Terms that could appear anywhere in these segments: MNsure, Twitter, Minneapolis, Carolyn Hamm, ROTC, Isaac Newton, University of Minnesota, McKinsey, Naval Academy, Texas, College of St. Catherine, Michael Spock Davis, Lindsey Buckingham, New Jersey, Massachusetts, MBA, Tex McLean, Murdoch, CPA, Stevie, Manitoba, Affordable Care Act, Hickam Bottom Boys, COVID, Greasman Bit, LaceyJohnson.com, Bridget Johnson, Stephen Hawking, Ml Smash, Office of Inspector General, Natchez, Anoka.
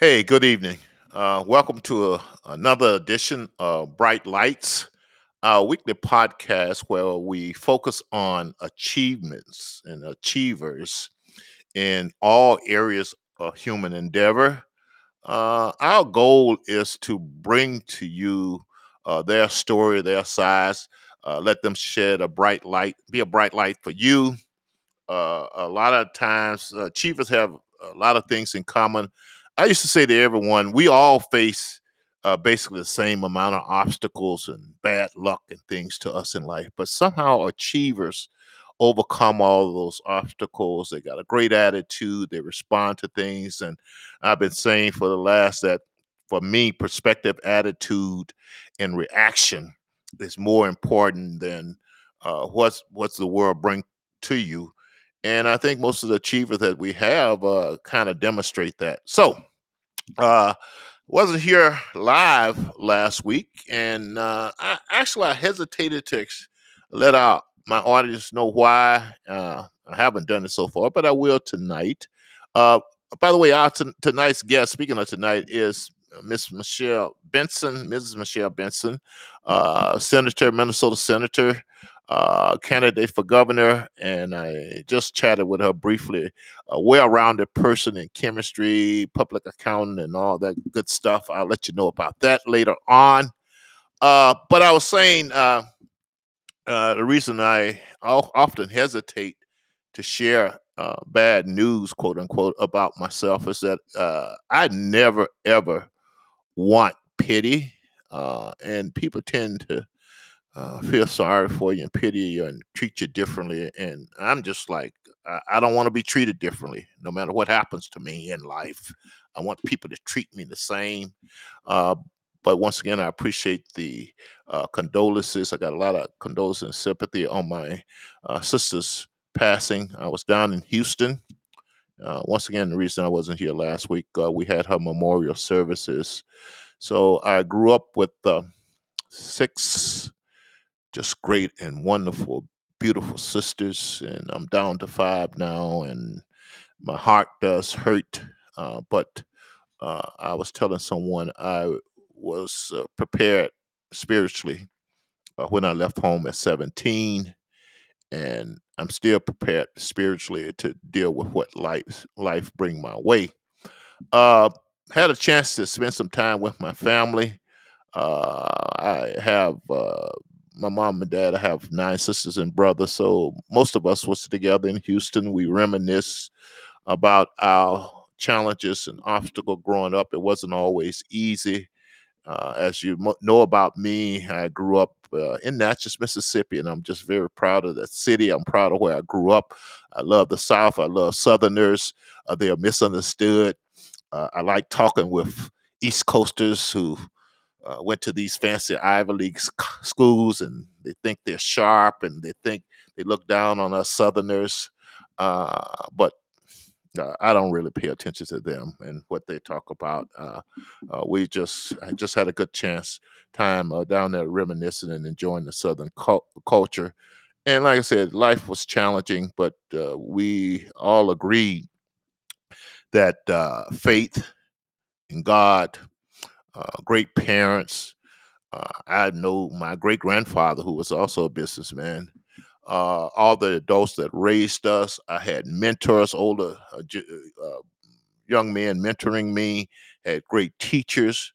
Hey, good evening. Welcome to another edition of Bright Lights, our weekly podcast where we focus on achievements and achievers in all areas of human endeavor. Our goal is to bring to you their story, their size, let them shed a bright light, be a bright light for you. A lot of times, achievers have a lot of things in common. I used to say to everyone, we all face basically the same amount of obstacles and bad luck and things to us in life. But somehow achievers overcome all of those obstacles. They got a great attitude. They respond to things. And I've been saying for the last that, for me, perspective, attitude, and reaction is more important than what's the world bring to you. And I think most of the achievers that we have kind of demonstrate that. So wasn't here live last week, and I hesitated to let my audience know why. I haven't done it so far, but I will tonight. By the way, our tonight's guest, speaking of tonight, is Mrs. Michelle Benson, Minnesota Senator, candidate for governor, and I just chatted with her briefly. A well-rounded person in chemistry, public accounting, and all that good stuff. I'll let you know about that later on. But I was saying the reason I often hesitate to share bad news, quote unquote, about myself is that I never ever want pity, and people tend to feel sorry for you and pity you and treat you differently. And I'm just like, I don't want to be treated differently, no matter what happens to me in life. I want people to treat me the same. But once again, I appreciate the condolences. I got a lot of condolences and sympathy on my sister's passing. I was down in Houston. Once again, the reason I wasn't here last week, we had her memorial services. So I grew up with six just great and wonderful, beautiful sisters. And I'm down to five now, and my heart does hurt. But I was telling someone I was prepared spiritually when I left home at 17. And I'm still prepared spiritually to deal with what life bring my way. Had a chance to spend some time with my family. I have... my mom and dad, I have nine sisters and brothers, so most of us was together in Houston. We reminisce about our challenges and obstacles growing up. It wasn't always easy. As you know about me, I grew up in Natchez, Mississippi, and I'm just very proud of that city. I'm proud of where I grew up. I love the South. I love Southerners. They are misunderstood. I like talking with East Coasters who went to these fancy Ivy League schools, and they think they're sharp, and they think they look down on us Southerners. But I don't really pay attention to them and what they talk about. I just had a good time down there reminiscing and enjoying the Southern culture. And like I said, life was challenging, but we all agreed that faith in God, great parents. I know my great-grandfather, who was also a businessman. All the adults that raised us. I had mentors, older young men mentoring me, had great teachers.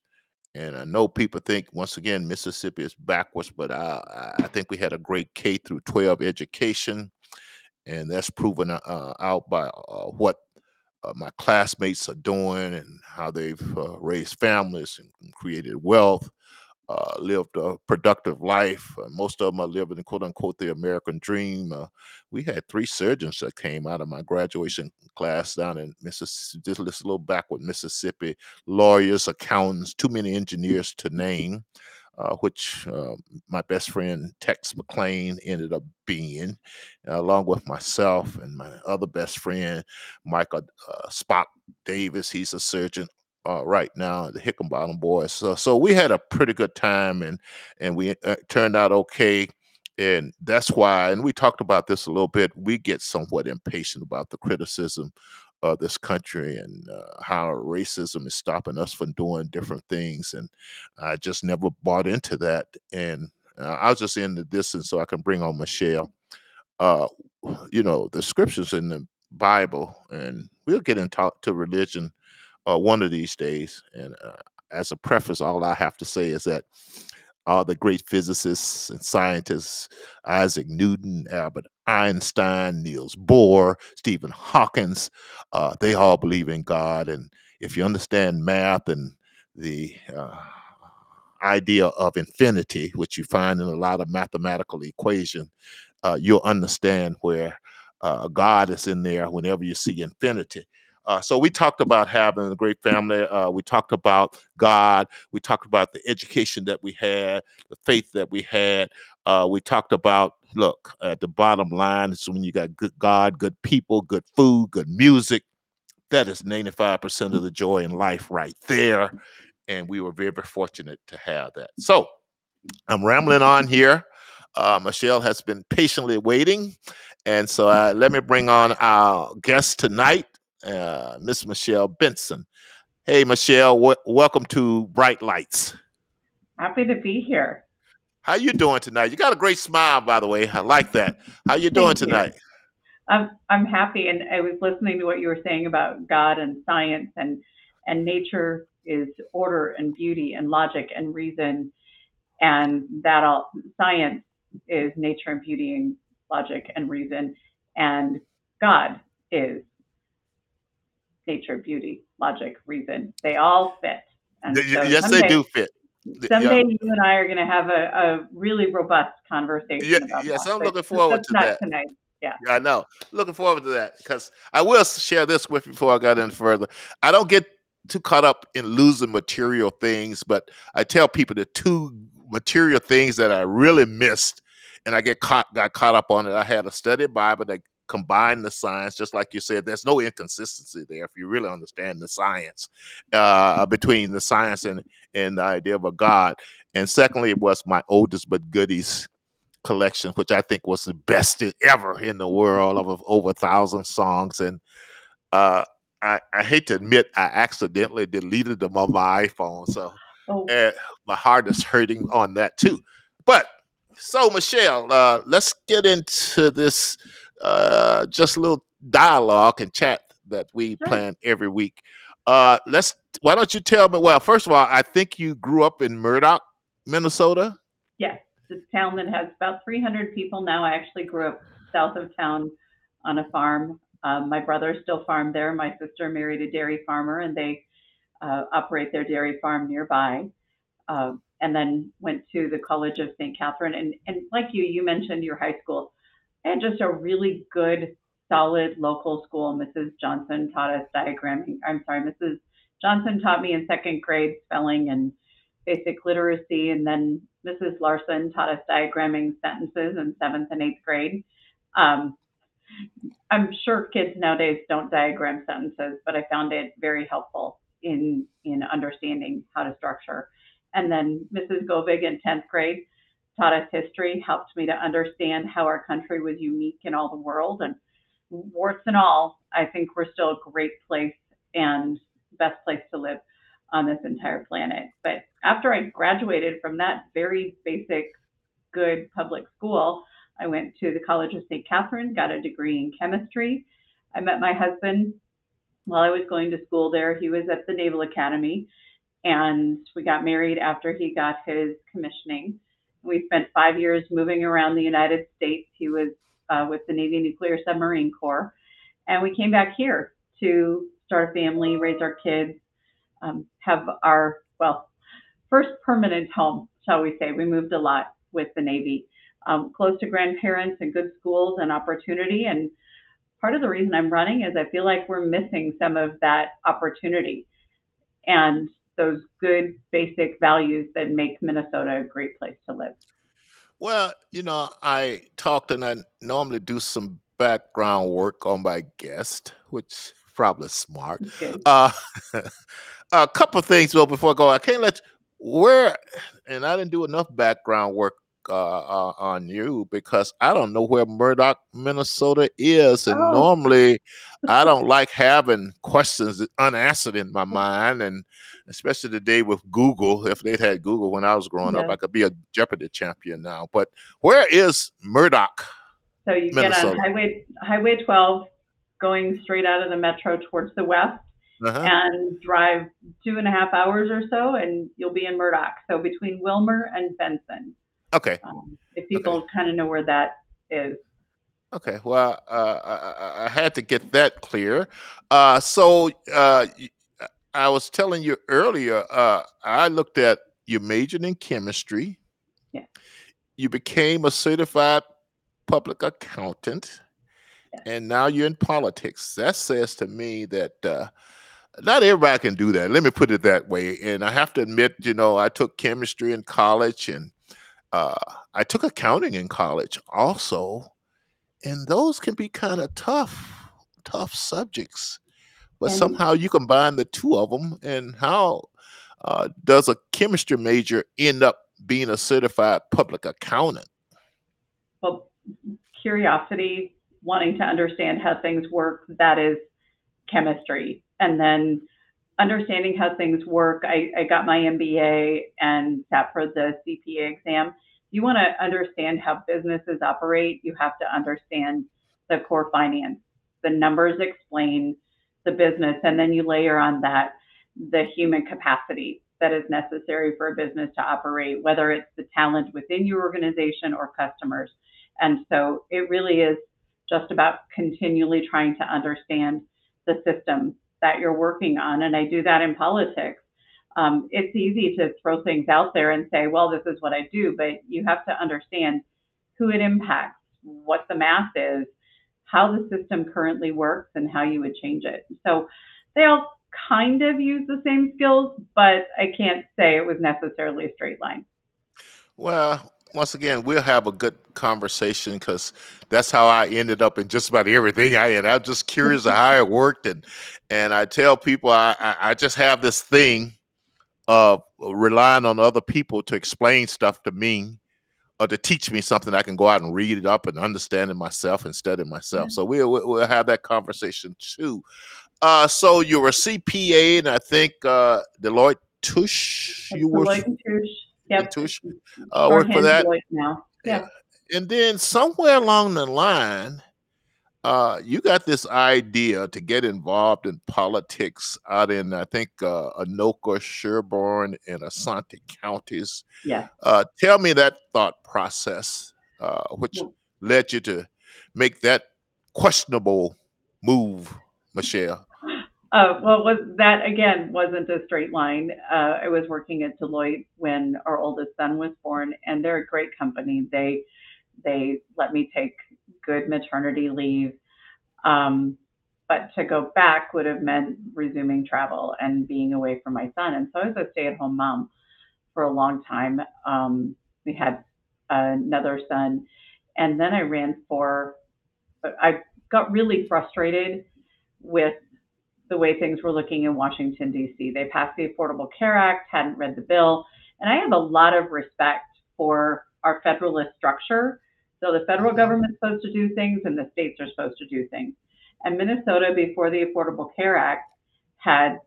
And I know people think, once again, Mississippi is backwards, but I think we had a great K through 12 education. And that's proven out by what my classmates are doing and how they've raised families and created wealth, lived a productive life. Most of them are living, quote unquote, the American dream. We had three surgeons that came out of my graduation class down in Mississippi, just this little backward Mississippi, lawyers, accountants, too many engineers to name, which my best friend Tex McLean ended up being, along with myself and my other best friend, Michael Spock Davis. He's a surgeon right now, the Hickam Bottom Boys. So we had a pretty good time, and we turned out okay. And that's why, and we talked about this a little bit, we get somewhat impatient about the criticism of this country and how racism is stopping us from doing different things. And I just never bought into that. And I'll just end the distance so I can bring on Michelle. You know, the scriptures in the Bible, and we'll get into religion one of these days. And as a preface, all I have to say is that all the great physicists and scientists, Isaac Newton, Albert Einstein, Niels Bohr, Stephen Hawking, they all believe in God. And if you understand math and the idea of infinity, which you find in a lot of mathematical equations, you'll understand where God is in there whenever you see infinity. So we talked about having a great family. We talked about God. We talked about the education that we had, the faith that we had. We talked about, look, at the bottom line is when you got good God, good people, good food, good music. That is 95% of the joy in life right there. And we were very, very fortunate to have that. So I'm rambling on here. Michelle has been patiently waiting. And so let me bring on our guest tonight. Miss Michelle Benson. Hey, Michelle, welcome to Bright Lights. Happy to be here. How you doing tonight? You got a great smile, by the way. I like that. How you doing tonight? I'm happy, and I was listening to what you were saying about God and science, and nature is order and beauty and logic and reason, and that all science is nature and beauty and logic and reason, and God is nature, beauty, logic, reason. They all fit. And so yes, someday, they do fit. Someday you and I are going to have a really robust conversation about that. Yes, I'm looking forward to that. Tonight. Yeah, I know. Looking forward to that, because I will share this with you before I got in further. I don't get too caught up in losing material things, but I tell people the two material things that I really missed, and I got caught up on it. I had a study Bible that combine the science, just like you said, there's no inconsistency there if you really understand the science, between the science and the idea of a God. And secondly, it was my oldest but goodies collection, which I think was the best ever in the world, of over 1,000 songs. And I hate to admit, I accidentally deleted them on my iPhone. So my heart is hurting on that too. But so Michelle, let's get into this just a little dialogue and chat that we plan every week. Why don't you tell me, well, first of all, I think you grew up in Murdoch, Minnesota? Yes, this town that has about 300 people now. I actually grew up south of town on a farm. My brother still farmed there. My sister married a dairy farmer, and they operate their dairy farm nearby. And then went to the College of St. Catherine. And like you mentioned your high school, I had just a really good, solid local school. Mrs. Johnson taught us diagramming. I'm sorry, Mrs. Johnson taught me in second grade spelling and basic literacy. And then Mrs. Larson taught us diagramming sentences in seventh and eighth grade. I'm sure kids nowadays don't diagram sentences, but I found it very helpful in understanding how to structure. And then Mrs. Govig in 10th grade taught us history, helped me to understand how our country was unique in all the world. And warts and all, I think we're still a great place and best place to live on this entire planet. But after I graduated from that very basic, good public school, I went to the College of St. Catherine, got a degree in chemistry. I met my husband while I was going to school there. He was at the Naval Academy, and we got married after he got his commissioning. We spent 5 years moving around the United States. He was with the Navy Nuclear Submarine Corps. And we came back here to start a family, raise our kids, have our, well, first permanent home, shall we say. We moved a lot with the Navy, close to grandparents and good schools and opportunity. And part of the reason I'm running is I feel like we're missing some of that opportunity and those good basic values that make Minnesota a great place to live. Well, you know, I talked, and I normally do some background work on my guest, which is probably smart. Okay. A couple of things, though, before I go. I can't let you, and I didn't do enough background work on you, because I don't know where Murdoch, Minnesota is. And normally I don't like having questions unanswered in my mind. And especially today with Google, if they'd had Google when I was growing up, I could be a Jeopardy champion now. But where is Murdoch, So you Minnesota? Get on Highway 12 going straight out of the metro towards the west. And drive 2.5 hours or so, and you'll be in Murdoch. So between Wilmer and Benson. Okay. If people kind of know where that is. Okay. Well, I had to get that clear. So I was telling you earlier, I looked at you majored in chemistry. Yeah. You became a certified public accountant, and now you're in politics. That says to me that not everybody can do that. Let me put it that way. And I have to admit, you know, I took chemistry in college, and I took accounting in college also. And those can be kind of tough subjects. But somehow you combine the two of them. And how does a chemistry major end up being a certified public accountant? Well, curiosity, wanting to understand how things work, that is chemistry. And then understanding how things work, I got my MBA and sat for the CPA exam. You want to understand how businesses operate, you have to understand the core finance. The numbers explain the business, and then you layer on that the human capacity that is necessary for a business to operate, whether it's the talent within your organization or customers. And so it really is just about continually trying to understand the system that you're working on. And I do that in politics. It's easy to throw things out there and say, well, this is what I do, but you have to understand who it impacts, what the math is, how the system currently works, and how you would change it. So they all kind of use the same skills, but I can't say it was necessarily a straight line. Well, once again, we'll have a good conversation, because that's how I ended up in just about everything I had. I'm just curious of how it worked. And I tell people I just have this thing of relying on other people to explain stuff to me or to teach me something. I can go out and read it up and understand it myself and study myself. So we'll have that conversation too. So you were a CPA, and I think Deloitte Touche. Deloitte Touche. Yep. Work for that. Now. Yeah. And then somewhere along the line, you got this idea to get involved in politics out in, I think, Anoka, Sherburne, and Asante counties. Yeah. Tell me that thought process, which led you to make that questionable move, Michelle. Well, wasn't a straight line. I was working at Deloitte when our oldest son was born, and they're a great company. They let me take good maternity leave, but to go back would have meant resuming travel and being away from my son. And so I was a stay-at-home mom for a long time. We had another son, and then I got really frustrated with the way things were looking in Washington, D.C. They passed the Affordable Care Act, hadn't read the bill. And I have a lot of respect for our federalist structure. So the federal government's supposed to do things, and the states are supposed to do things. And Minnesota, before the Affordable Care Act, had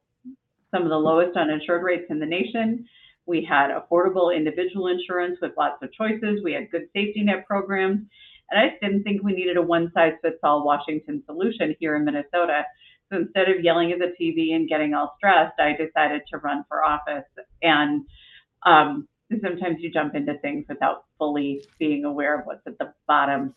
some of the lowest uninsured rates in the nation. We had affordable individual insurance with lots of choices. We had good safety net programs. And I just didn't think we needed a one-size-fits-all Washington solution here in Minnesota. So instead of yelling at the TV and getting all stressed, I decided to run for office. And sometimes you jump into things without fully being aware of what's at the bottom.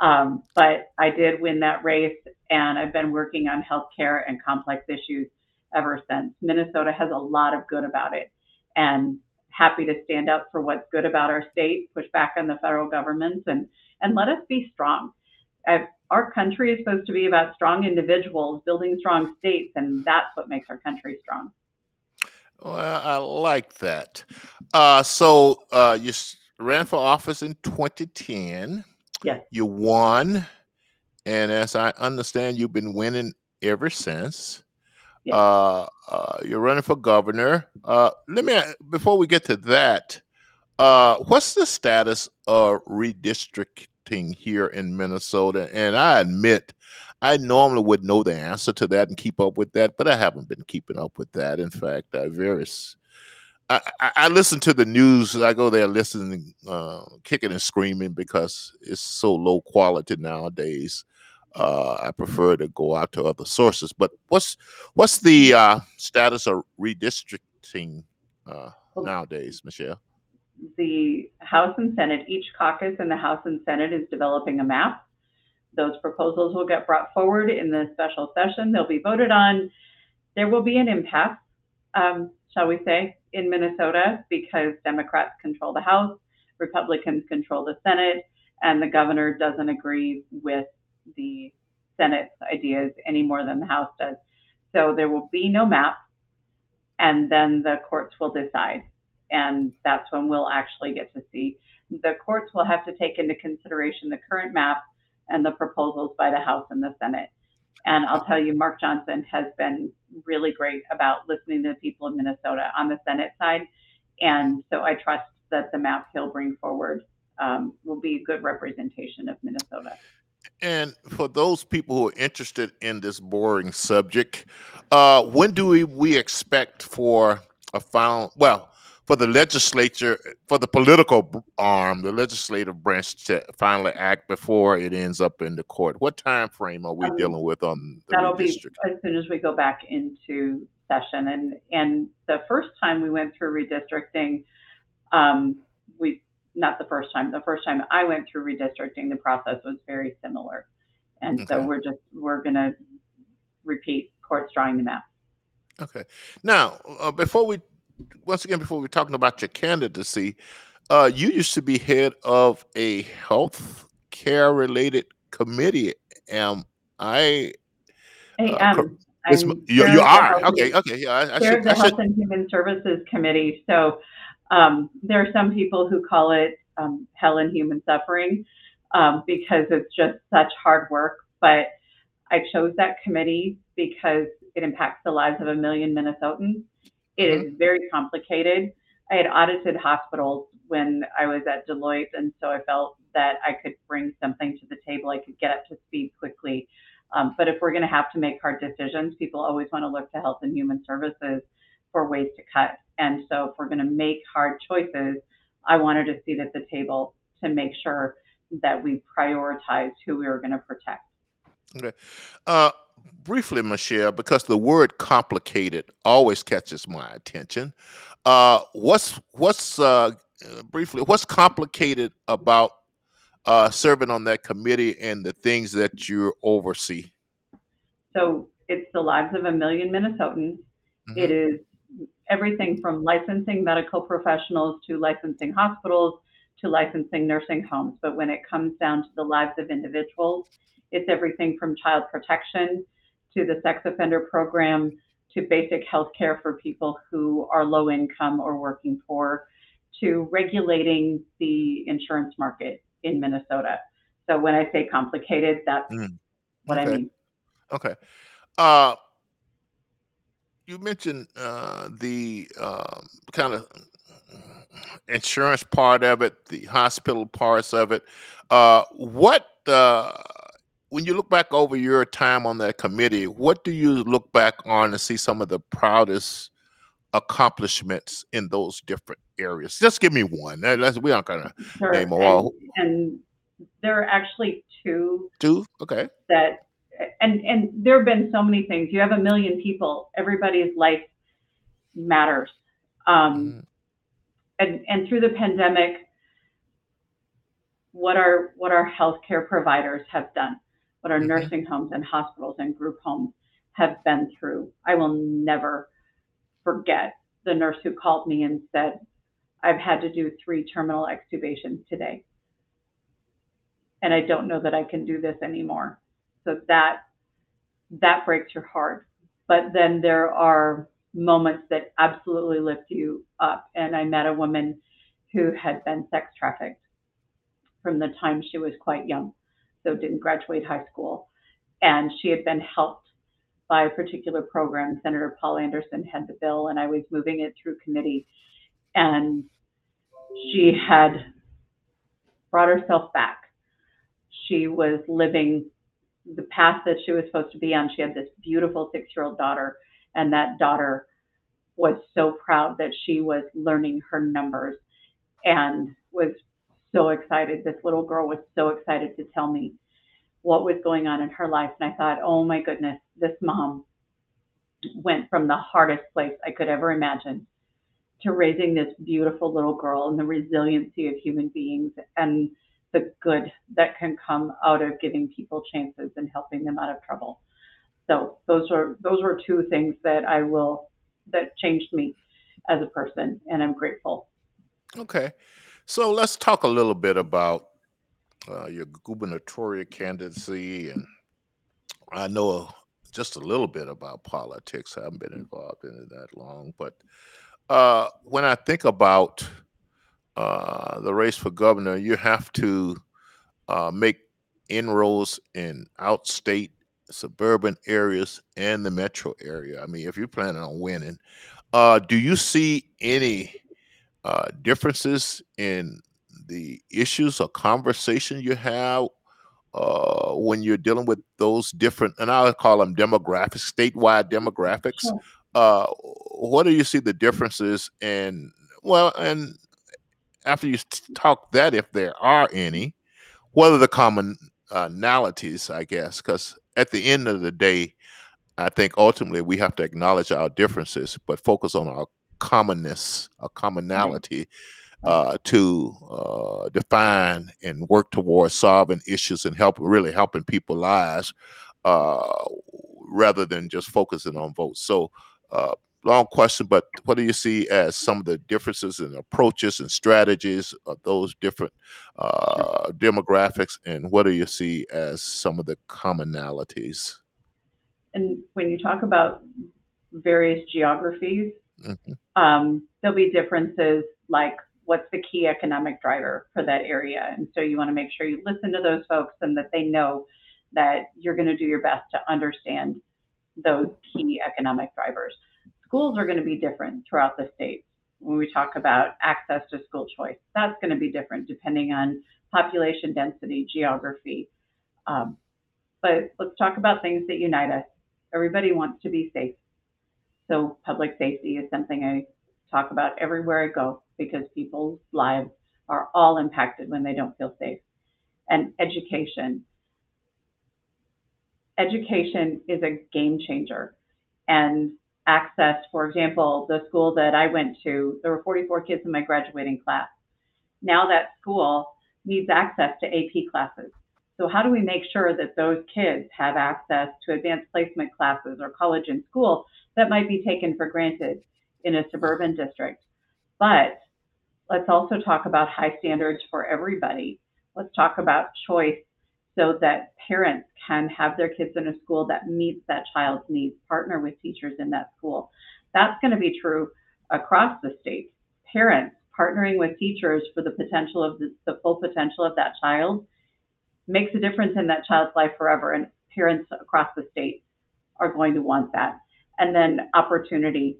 But I did win that race, and I've been working on healthcare and complex issues ever since. Minnesota has a lot of good about it, and happy to stand up for what's good about our state, push back on the federal governments, and let us be strong. Our country is supposed to be about strong individuals building strong states, and that's what makes our country strong. Well, I like that. So you ran for office in 2010. Yes. You won, and as I understand, you've been winning ever since. Yes. You're running for governor. Let me, before we get to that, What's the status of redistricting here in Minnesota? And I admit, I normally would know the answer to that and keep up with that, but I haven't been keeping up with that. In fact, I listen to the news. I go there listening, kicking and screaming because it's so low quality nowadays. I prefer to go out to other sources. But what's the status of redistricting nowadays, Michelle? The House and Senate, each caucus in the House and Senate is developing a map. Those proposals will get brought forward in the special session. They'll be voted on. There will be an impasse, shall we say, in Minnesota, because Democrats control the House, Republicans control the Senate, and the governor doesn't agree with the Senate's ideas any more than the House does. So there will be no map, and then the courts will decide. And that's when we'll actually get to see. The courts will have to take into consideration the current map and the proposals by the House and the Senate. And I'll tell you, Mark Johnson has been really great about listening to the people in Minnesota on the Senate side. And so I trust that the map he'll bring forward will be a good representation of Minnesota. And for those people who are interested in this boring subject, when do we expect for a final, well, for the legislature, for the political arm, the legislative branch to finally act before it ends up in the court? What time frame are we dealing with on the that'll district? Be as soon as we go back into session. And the first time we went through redistricting, the first time I went through redistricting, the process was very similar. And okay. So we're going to repeat courts drawing the map. Okay. Now, before we're talking about your candidacy, you used to be head of a health care related committee. You are. Okay. Yeah, I should. The Health and Human Services Committee. So there are some people who call it hell and human suffering because it's just such hard work. But I chose that committee because it impacts the lives of 1 million Minnesotans. It is very complicated. I had audited hospitals when I was at Deloitte, and so I felt that I could bring something to the table. I could get up to speed quickly. But if we're going to have to make hard decisions, people always want to look to Health and Human Services for ways to cut. And so if we're going to make hard choices, I wanted to sit at the table to make sure that we prioritize who we were going to protect. Okay. Briefly, Michelle, because the word complicated always catches my attention. What's complicated about serving on that committee and the things that you oversee? So it's the lives of 1 million Minnesotans. Mm-hmm. It is everything from licensing medical professionals to licensing hospitals to licensing nursing homes. But when it comes down to the lives of individuals, it's everything from child protection to the sex offender program to basic health care for people who are low income or working poor to regulating the insurance market in Minnesota. So when I say complicated, that's what I mean. Okay. You mentioned the kind of insurance part of it, the hospital parts of it. When you look back over your time on that committee, what do you look back on and see some of the proudest accomplishments in those different areas? Just give me one. We aren't going to name them all. And there are actually two. Two? Okay. And there have been so many things. You have 1 million people. Everybody's life matters. And through the pandemic, what our healthcare providers have done, what our nursing homes and hospitals and group homes have been through. I will never forget the nurse who called me and said, I've had to do 3 terminal extubations today, and I don't know that I can do this anymore. So that breaks your heart. But then there are moments that absolutely lift you up. And I met a woman who had been sex trafficked from the time she was quite young, so didn't graduate high school. And she had been helped by a particular program. Senator Paul Anderson had the bill, and I was moving it through committee. And she had brought herself back. She was living the path that she was supposed to be on. She had this beautiful 6-year-old daughter, and that daughter was so proud that she was learning her numbers and was so excited. This little girl was so excited to tell me what was going on in her life. And I thought, oh my goodness, this mom went from the hardest place I could ever imagine to raising this beautiful little girl, and the resiliency of human beings and the good that can come out of giving people chances and helping them out of trouble. So those were two things that changed me as a person, and I'm grateful. Okay. So let's talk a little bit about your gubernatorial candidacy. And I know just a little bit about politics. I haven't been involved in it that long. But when I think about the race for governor, you have to make inroads in outstate, suburban areas, and the metro area. I mean, if you're planning on winning, do you see any differences in the issues or conversation you have when you're dealing with those different, and I'll call them demographics, statewide demographics? Sure. What do you see the differences in, well, and after you talk that, if there are any, what are the commonalities, I guess? Because at the end of the day, I think ultimately we have to acknowledge our differences, but focus on our commonness, a commonality to define and work towards solving issues and really helping people's lives rather than just focusing on votes. So long question, but what do you see as some of the differences in approaches and strategies of those different demographics, and what do you see as some of the commonalities? And when you talk about various geographies, mm-hmm. There'll be differences like what's the key economic driver for that area. And so you want to make sure you listen to those folks and that they know that you're going to do your best to understand those key economic drivers. Schools are going to be different throughout the state. When we talk about access to school choice, that's going to be different depending on population density, geography. But let's talk about things that unite us. Everybody wants to be safe. So public safety is something I talk about everywhere I go, because people's lives are all impacted when they don't feel safe. And education. Education is a game changer. And access, for example, the school that I went to, there were 44 kids in my graduating class. Now that school needs access to AP classes. So how do we make sure that those kids have access to advanced placement classes or college and school that might be taken for granted in a suburban district? But let's also talk about high standards for everybody. Let's talk about choice so that parents can have their kids in a school that meets that child's needs, partner with teachers in that school. That's going to be true across the state. Parents partnering with teachers for the full potential of that child makes a difference in that child's life forever, and parents across the state are going to want that. And then opportunity,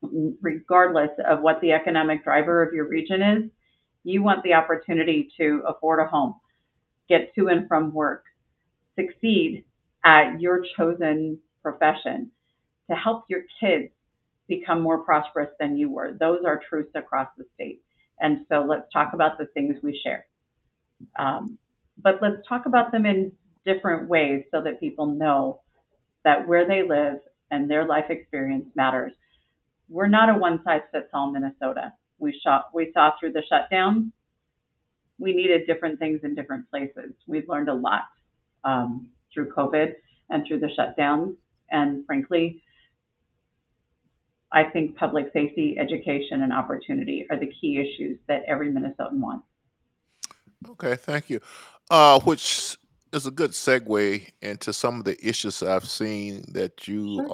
regardless of what the economic driver of your region is, you want the opportunity to afford a home, get to and from work, succeed at your chosen profession, to help your kids become more prosperous than you were. Those are truths across the state. And so let's talk about the things we share. But let's talk about them in different ways so that people know that where they live and their life experience matters. We're not a one-size-fits-all Minnesota. We saw through the shutdown, we needed different things in different places. We've learned a lot through COVID and through the shutdowns. And frankly, I think public safety, education, and opportunity are the key issues that every Minnesotan wants. Okay, thank you. Which is a good segue into some of the issues I've seen that you sure.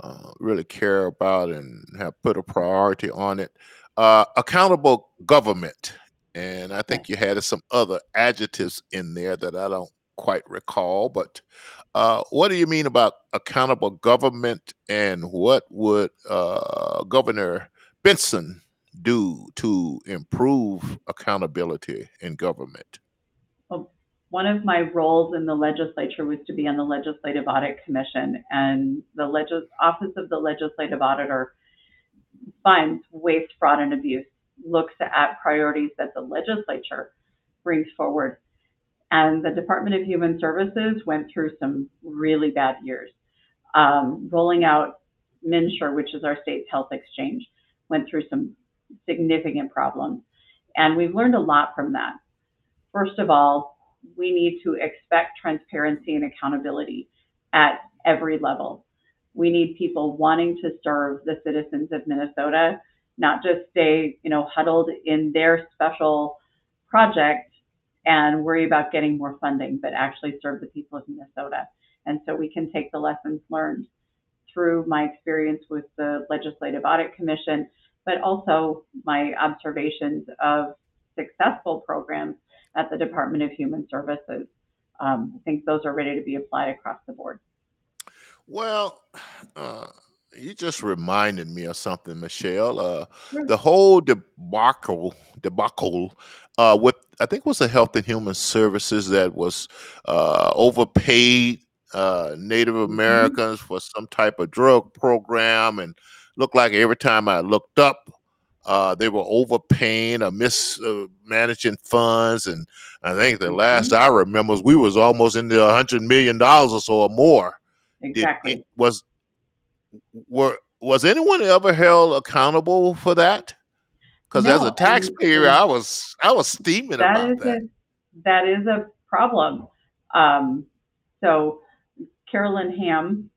are really care about and have put a priority on it. Accountable government. And I think you had some other adjectives in there that I don't quite recall, but what do you mean about accountable government, and what would Governor Benson do to improve accountability in government? Well, one of my roles in the legislature was to be on the Legislative Audit Commission, and the Office of the Legislative Auditor finds waste, fraud, and abuse, looks at priorities that the legislature brings forward. And the Department of Human Services went through some really bad years. Rolling out MNsure, which is our state's health exchange, went through some significant problems. And we've learned a lot from that. First of all, we need to expect transparency and accountability at every level. We need people wanting to serve the citizens of Minnesota, not just stay, huddled in their special project and worry about getting more funding, but actually serve the people of Minnesota. And so we can take the lessons learned through my experience with the Legislative Audit Commission, but also my observations of successful programs at the Department of Human Services. I think those are ready to be applied across the board. Well, you just reminded me of something, Michelle. Sure. The whole debacle with, I think it was the Health and Human Services that was overpaid Native Americans for some type of drug program, and looked like every time I looked up, they were overpaying or mismanaging funds. And I think the last I remember was we was almost into $100 million or so or more. Exactly. Was anyone ever held accountable for that? Because as a taxpayer, I was steaming about that. That is a problem. So Carolyn Hamm,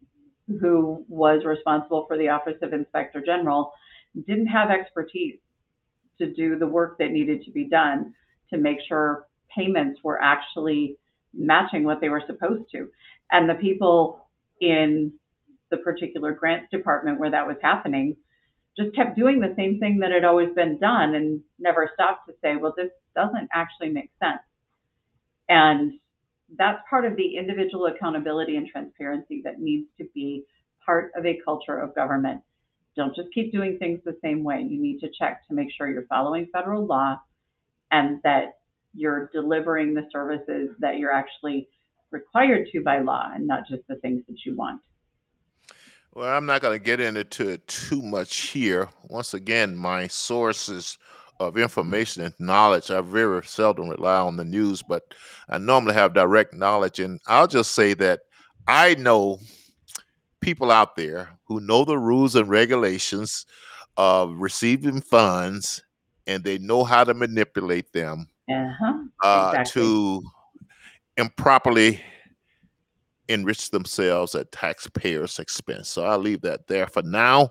who was responsible for the Office of Inspector General, didn't have expertise to do the work that needed to be done to make sure payments were actually matching what they were supposed to. And the people in the particular grants department where that was happening just kept doing the same thing that had always been done and never stopped to say, well, this doesn't actually make sense. And that's part of the individual accountability and transparency that needs to be part of a culture of government. Don't just keep doing things the same way. You need to check to make sure you're following federal law and that you're delivering the services that you're actually required to by law and not just the things that you want. Well, I'm not going to get into it too much here. Once again, my sources of information and knowledge, I very seldom rely on the news, but I normally have direct knowledge. And I'll just say that I know people out there who know the rules and regulations of receiving funds, and they know how to manipulate them to improperly enrich themselves at taxpayers' expense. So I'll leave that there for now.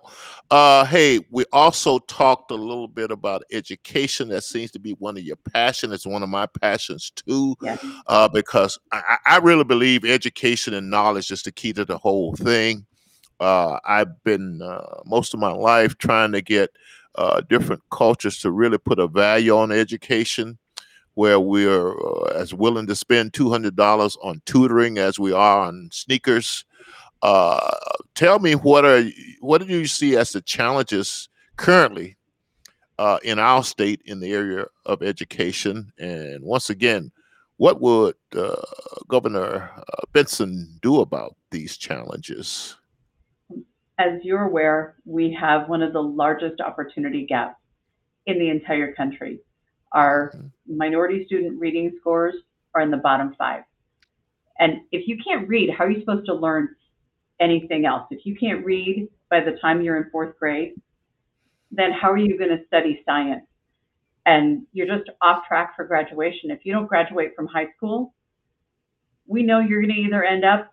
Hey, we also talked a little bit about education. That seems to be one of your passions. It's one of my passions too, because I really believe education and knowledge is the key to the whole thing. I've been most of my life trying to get different cultures to really put a value on education, where we're as willing to spend $200 on tutoring as we are on sneakers. Tell me, what do you see as the challenges currently in our state in the area of education? And once again, what would Governor Benson do about these challenges? As you're aware, we have one of the largest opportunity gaps in the entire country. Our minority student reading scores are in the bottom 5. And if you can't read, how are you supposed to learn anything else? If you can't read by the time you're in 4th grade, then how are you going to study science? And you're just off track for graduation. If you don't graduate from high school, we know you're going to either end up,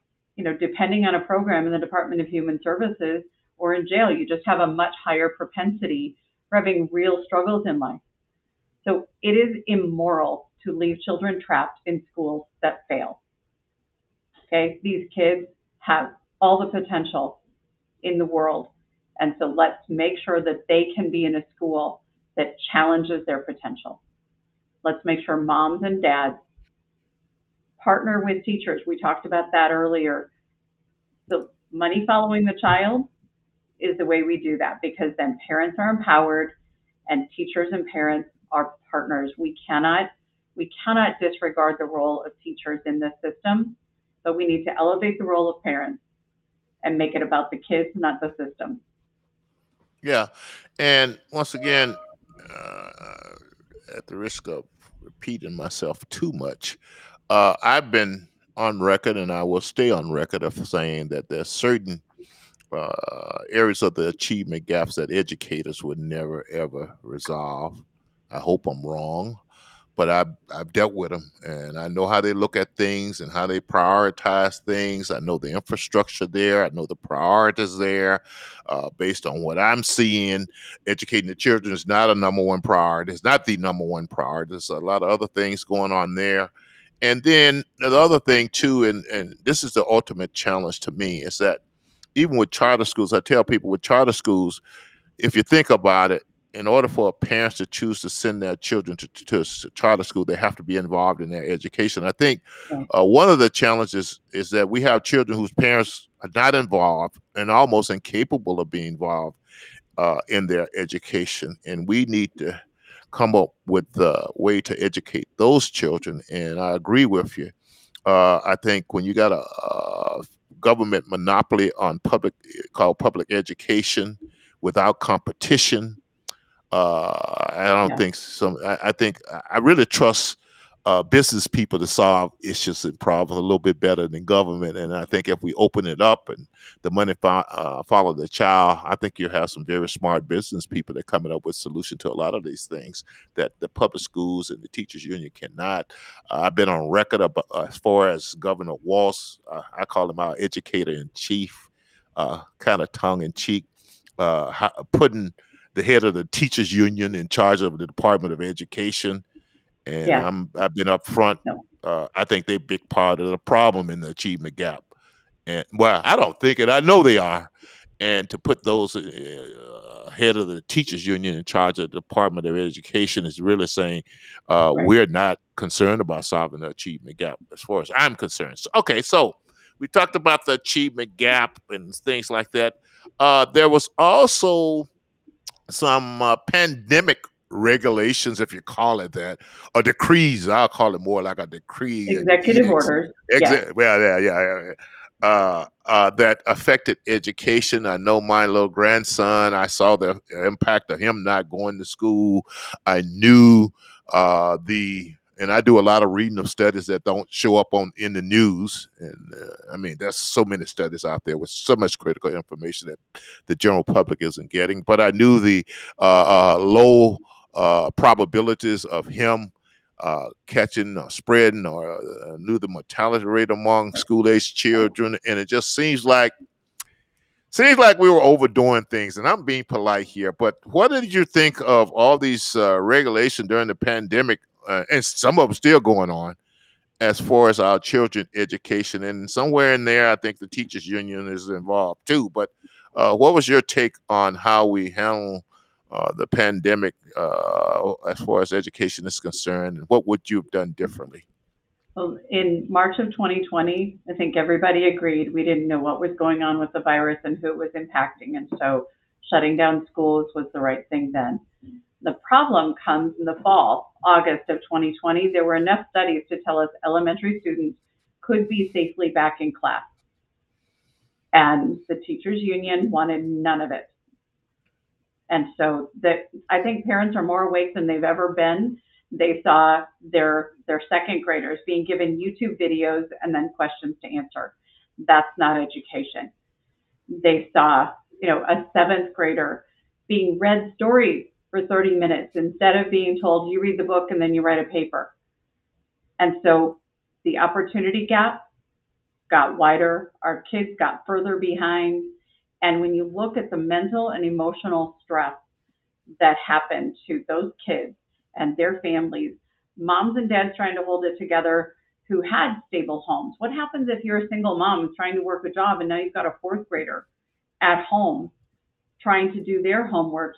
depending on a program in the Department of Human Services or in jail. You just have a much higher propensity for having real struggles in life. So it is immoral to leave children trapped in schools that fail. Okay, these kids have all the potential in the world. And so let's make sure that they can be in a school that challenges their potential. Let's make sure moms and dads partner with teachers. We talked about that earlier. The money following the child is the way we do that, because then parents are empowered and teachers and parents are partners. We cannot disregard the role of teachers in this system, but we need to elevate the role of parents and make it about the kids, not the system. Yeah. And once again, at the risk of repeating myself too much, I've been on record, and I will stay on record, of saying that there's certain areas of the achievement gaps that educators would never, ever resolve. I hope I'm wrong, but I've dealt with them, and I know how they look at things and how they prioritize things. I know the infrastructure there. I know the priorities there. Based on what I'm seeing, educating the children is not a number one priority. It's not the number one priority. There's a lot of other things going on there. And then the other thing, too, and this is the ultimate challenge to me, is that even with charter schools, I tell people with charter schools, if you think about it, in order for parents to choose to send their children to charter school, they have to be involved in their education. I think one of the challenges is that we have children whose parents are not involved and almost incapable of being involved in their education. And we need to come up with a way to educate those children. And I agree with you. I think when you got a government monopoly on public education without competition, I really trust business people to solve issues and problems a little bit better than government. And I think if we open it up and the money follow the child, I think you have some very smart business people that are coming up with solutions to a lot of these things that the public schools and the teachers union cannot. I've been on record about, as far as Governor Walz, I call him our educator in chief, kind of tongue in cheek, putting the head of the teachers union in charge of the Department of Education. And yeah. I've been up front. I think they're a big part of the problem in the achievement gap. And well, I don't think it. I know they are. And to put those head of the teachers union in charge of the Department of Education is really saying we're not concerned about solving the achievement gap as far as I'm concerned. So, okay, so we talked about the achievement gap and things like that. There was also some pandemic regulations, if you call it that, or decrees. I'll call it more like a decree. Executive orders. That affected education. I know my little grandson, I saw the impact of him not going to school. I knew and I do a lot of reading of studies that don't show up in the news. And I mean, there's so many studies out there with so much critical information that the general public isn't getting. But I knew the low probabilities of him catching or spreading, or knew the mortality rate among school-aged children. And it just seems like we were overdoing things, and I'm being polite here. But what did you think of all these regulation during the pandemic, and some of them still going on, as far as our children education? And somewhere in there, I think the teachers union is involved too. But what was your take on how we handle the pandemic as far as education is concerned, and what would you have done differently? Well, in March of 2020, I think everybody agreed we didn't know what was going on with the virus and who it was impacting, and so shutting down schools was the right thing then. The problem comes in the fall, August of 2020. There were enough studies to tell us elementary students could be safely back in class, and the teachers union wanted none of it. And so that, I think parents are more awake than they've ever been. They saw their second graders being given YouTube videos and then questions to answer. That's not education. They saw, a seventh grader being read stories for 30 minutes instead of being told, you read the book and then you write a paper. And so the opportunity gap got wider. Our kids got further behind. And when you look at the mental and emotional stress that happened to those kids and their families, moms and dads trying to hold it together who had stable homes. What happens if you're a single mom trying to work a job and now you've got a fourth grader at home trying to do their homework?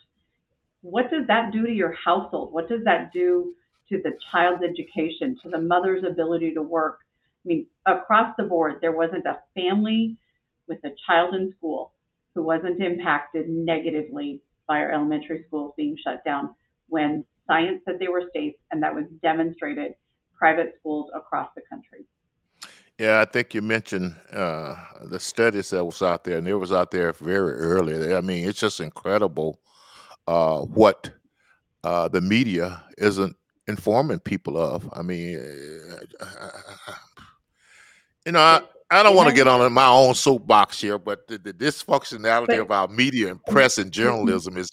What does that do to your household? What does that do to the child's education, to the mother's ability to work? I mean, across the board, there wasn't a family with a child in school who wasn't impacted negatively by our elementary schools being shut down. when science said they were safe, and that was demonstrated private schools across the country. Yeah, I think you mentioned the studies that was out there, and it was out there very early. I mean, it's just incredible what the media isn't informing people of. I mean, you know, I don't want to get on my own soapbox here, but the dysfunctionality of our media and press and journalism is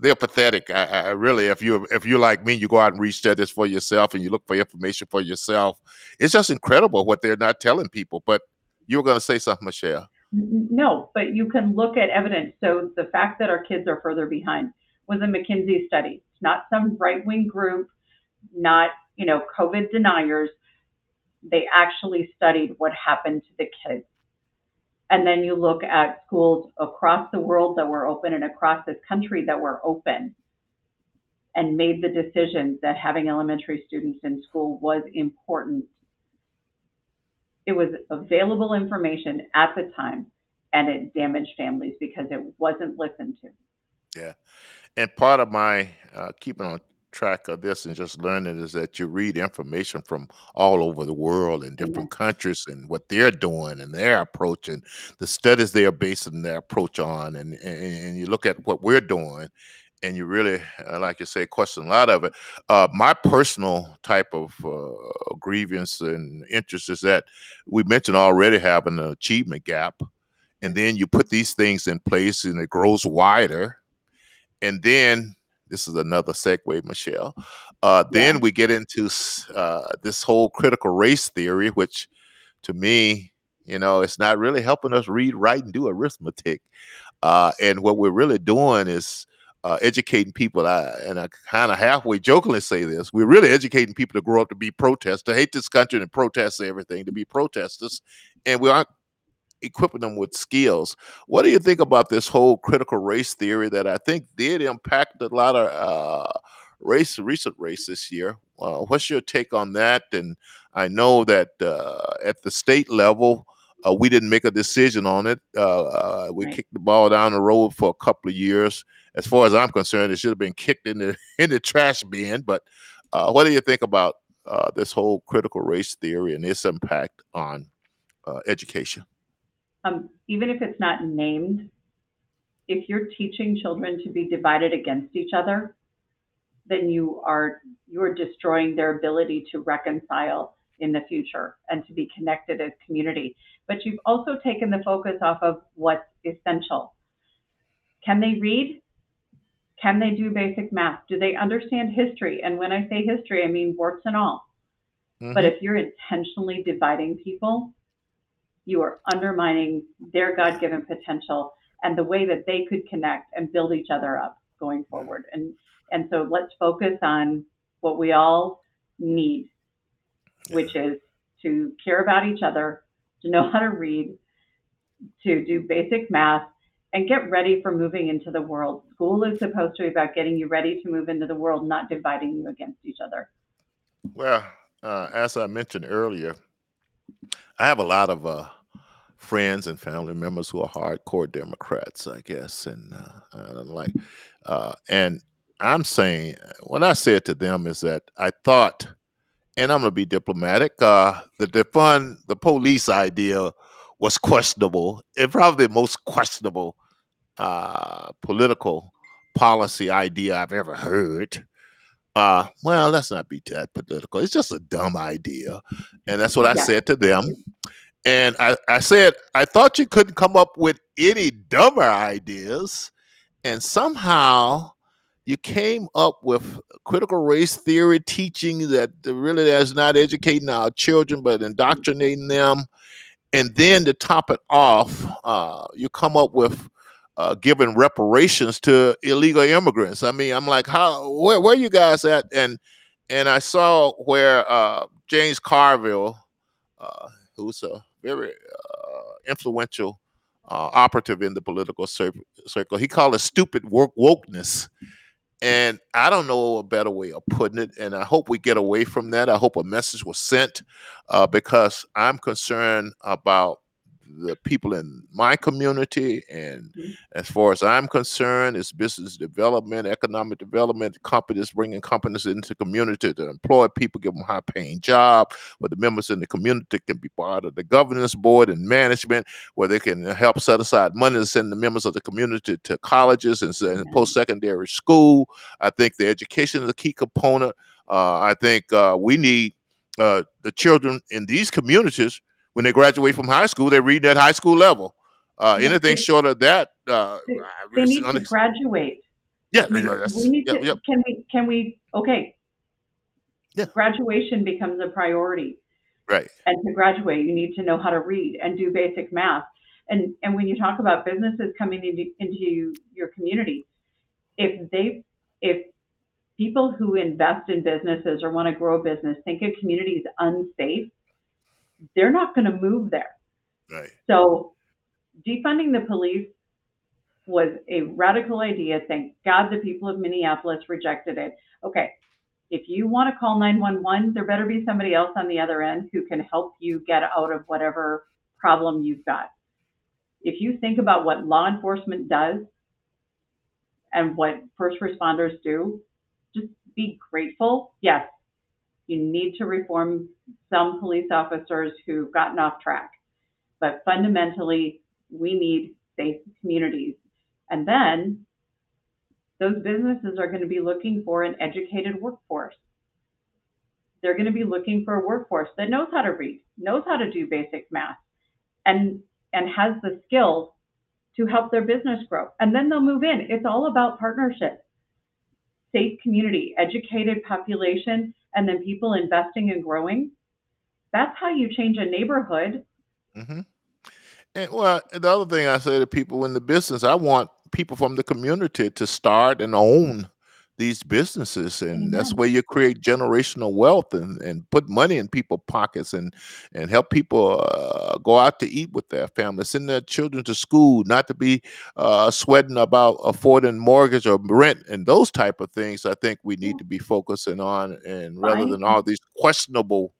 they're pathetic. I really, if you're like me, you go out and read studies for yourself and you look for information for yourself. It's just incredible what they're not telling people. But you were going to say something, Michelle. No, but you can look at evidence. So the fact that our kids are further behind was a McKinsey study, not some right-wing group, not, you know, COVID deniers. They actually studied what happened to the kids. And then you look at schools across the world that were open and across this country that were open and made the decision that having elementary students in school was important. It was available information at the time, and it damaged families because it wasn't listened to. Yeah. And part of my keeping on track of this and just learning is that you read information from all over the world and different countries and what they're doing and their approach and the studies they are basing their approach on, and you look at what we're doing and you really, like you say, question a lot of it. My personal type of grievance and interest is that we mentioned already having an achievement gap, and then you put these things in place and it grows wider, and then this is another segue, Michelle. Then we get into this whole critical race theory, which to me, you know, it's not really helping us read, write, and do arithmetic. And what we're really doing is educating people. I kind of halfway jokingly say this. We're really educating people to grow up to be protesters, to hate this country and protest everything, to be protesters. And we aren't equipping them with skills. What do you think about this whole critical race theory that I think did impact a lot of recent race this year? What's your take on that? And I know that at the state level, we didn't make a decision on it. We kicked the ball down the road for a couple of years. As far as I'm concerned, it should have been kicked in the trash bin. But what do you think about this whole critical race theory and its impact on education? Even if it's not named, if you're teaching children to be divided against each other, then you're destroying their ability to reconcile in the future and to be connected as community. But you've also taken the focus off of what's essential. Can they read? Can they do basic math? Do they understand history? And when I say history, I mean warts and all. Mm-hmm. But if you're intentionally dividing people, you are undermining their God-given potential and the way that they could connect and build each other up going forward. And so let's focus on what we all need, which is to care about each other, to know how to read, to do basic math, and get ready for moving into the world. School is supposed to be about getting you ready to move into the world, not dividing you against each other. Well, as I mentioned earlier, I have a lot of friends and family members who are hardcore Democrats, I guess, and and I'm saying what I said to them is that I thought, and I'm going to be diplomatic, the defund the police idea was questionable, and probably the most questionable political policy idea I've ever heard. Well, let's not be that political. It's just a dumb idea. And that's what I said to them. And I said, I thought you couldn't come up with any dumber ideas. And somehow you came up with critical race theory teaching that really is not educating our children, but indoctrinating them. And then to top it off, you come up with giving reparations to illegal immigrants. I mean, I'm like, where are you guys at? And I saw where James Carville, who's a very influential operative in the political circle, he called it stupid wokeness. And I don't know a better way of putting it. And I hope we get away from that. I hope a message was sent because I'm concerned about the people in my community. And as far as I'm concerned, it's business development, economic development, companies, bringing companies into the community to employ people, give them high-paying job, where the members in the community can be part of the governance board and management, where they can help set aside money to send the members of the community to colleges and post-secondary school. I think the education is a key component. I think we need the children in these communities, when they graduate from high school, they read at high school level. Anything short of that, they need to graduate. Yeah, we need to. Can we? Okay. Yeah. Graduation becomes a priority. Right. And to graduate, you need to know how to read and do basic math. And when you talk about businesses coming into your community, if people who invest in businesses or want to grow a business think a community is unsafe, they're not going to move there. Right. So defunding the police was a radical idea. Thank God the people of Minneapolis rejected it. Okay, if you want to call 911, there better be somebody else on the other end who can help you get out of whatever problem you've got. If you think about what law enforcement does and what first responders do, just be grateful. Yes, you need to reform some police officers who've gotten off track, but fundamentally, we need safe communities. And then those businesses are going to be looking for an educated workforce. They're going to be looking for a workforce that knows how to read, knows how to do basic math, and has the skills to help their business grow. And then they'll move in. It's all about partnerships. Safe community, educated population, and then people investing and growing. That's how you change a neighborhood. Mm-hmm. And well, the other thing I say to people in the business, I want people from the community to start and own these businesses, and that's where you create generational wealth and put money in people's pockets and help people go out to eat with their families, send their children to school, not to be sweating about affording mortgage or rent and those type of things. I think we need to be focusing on, and rather than all these questionable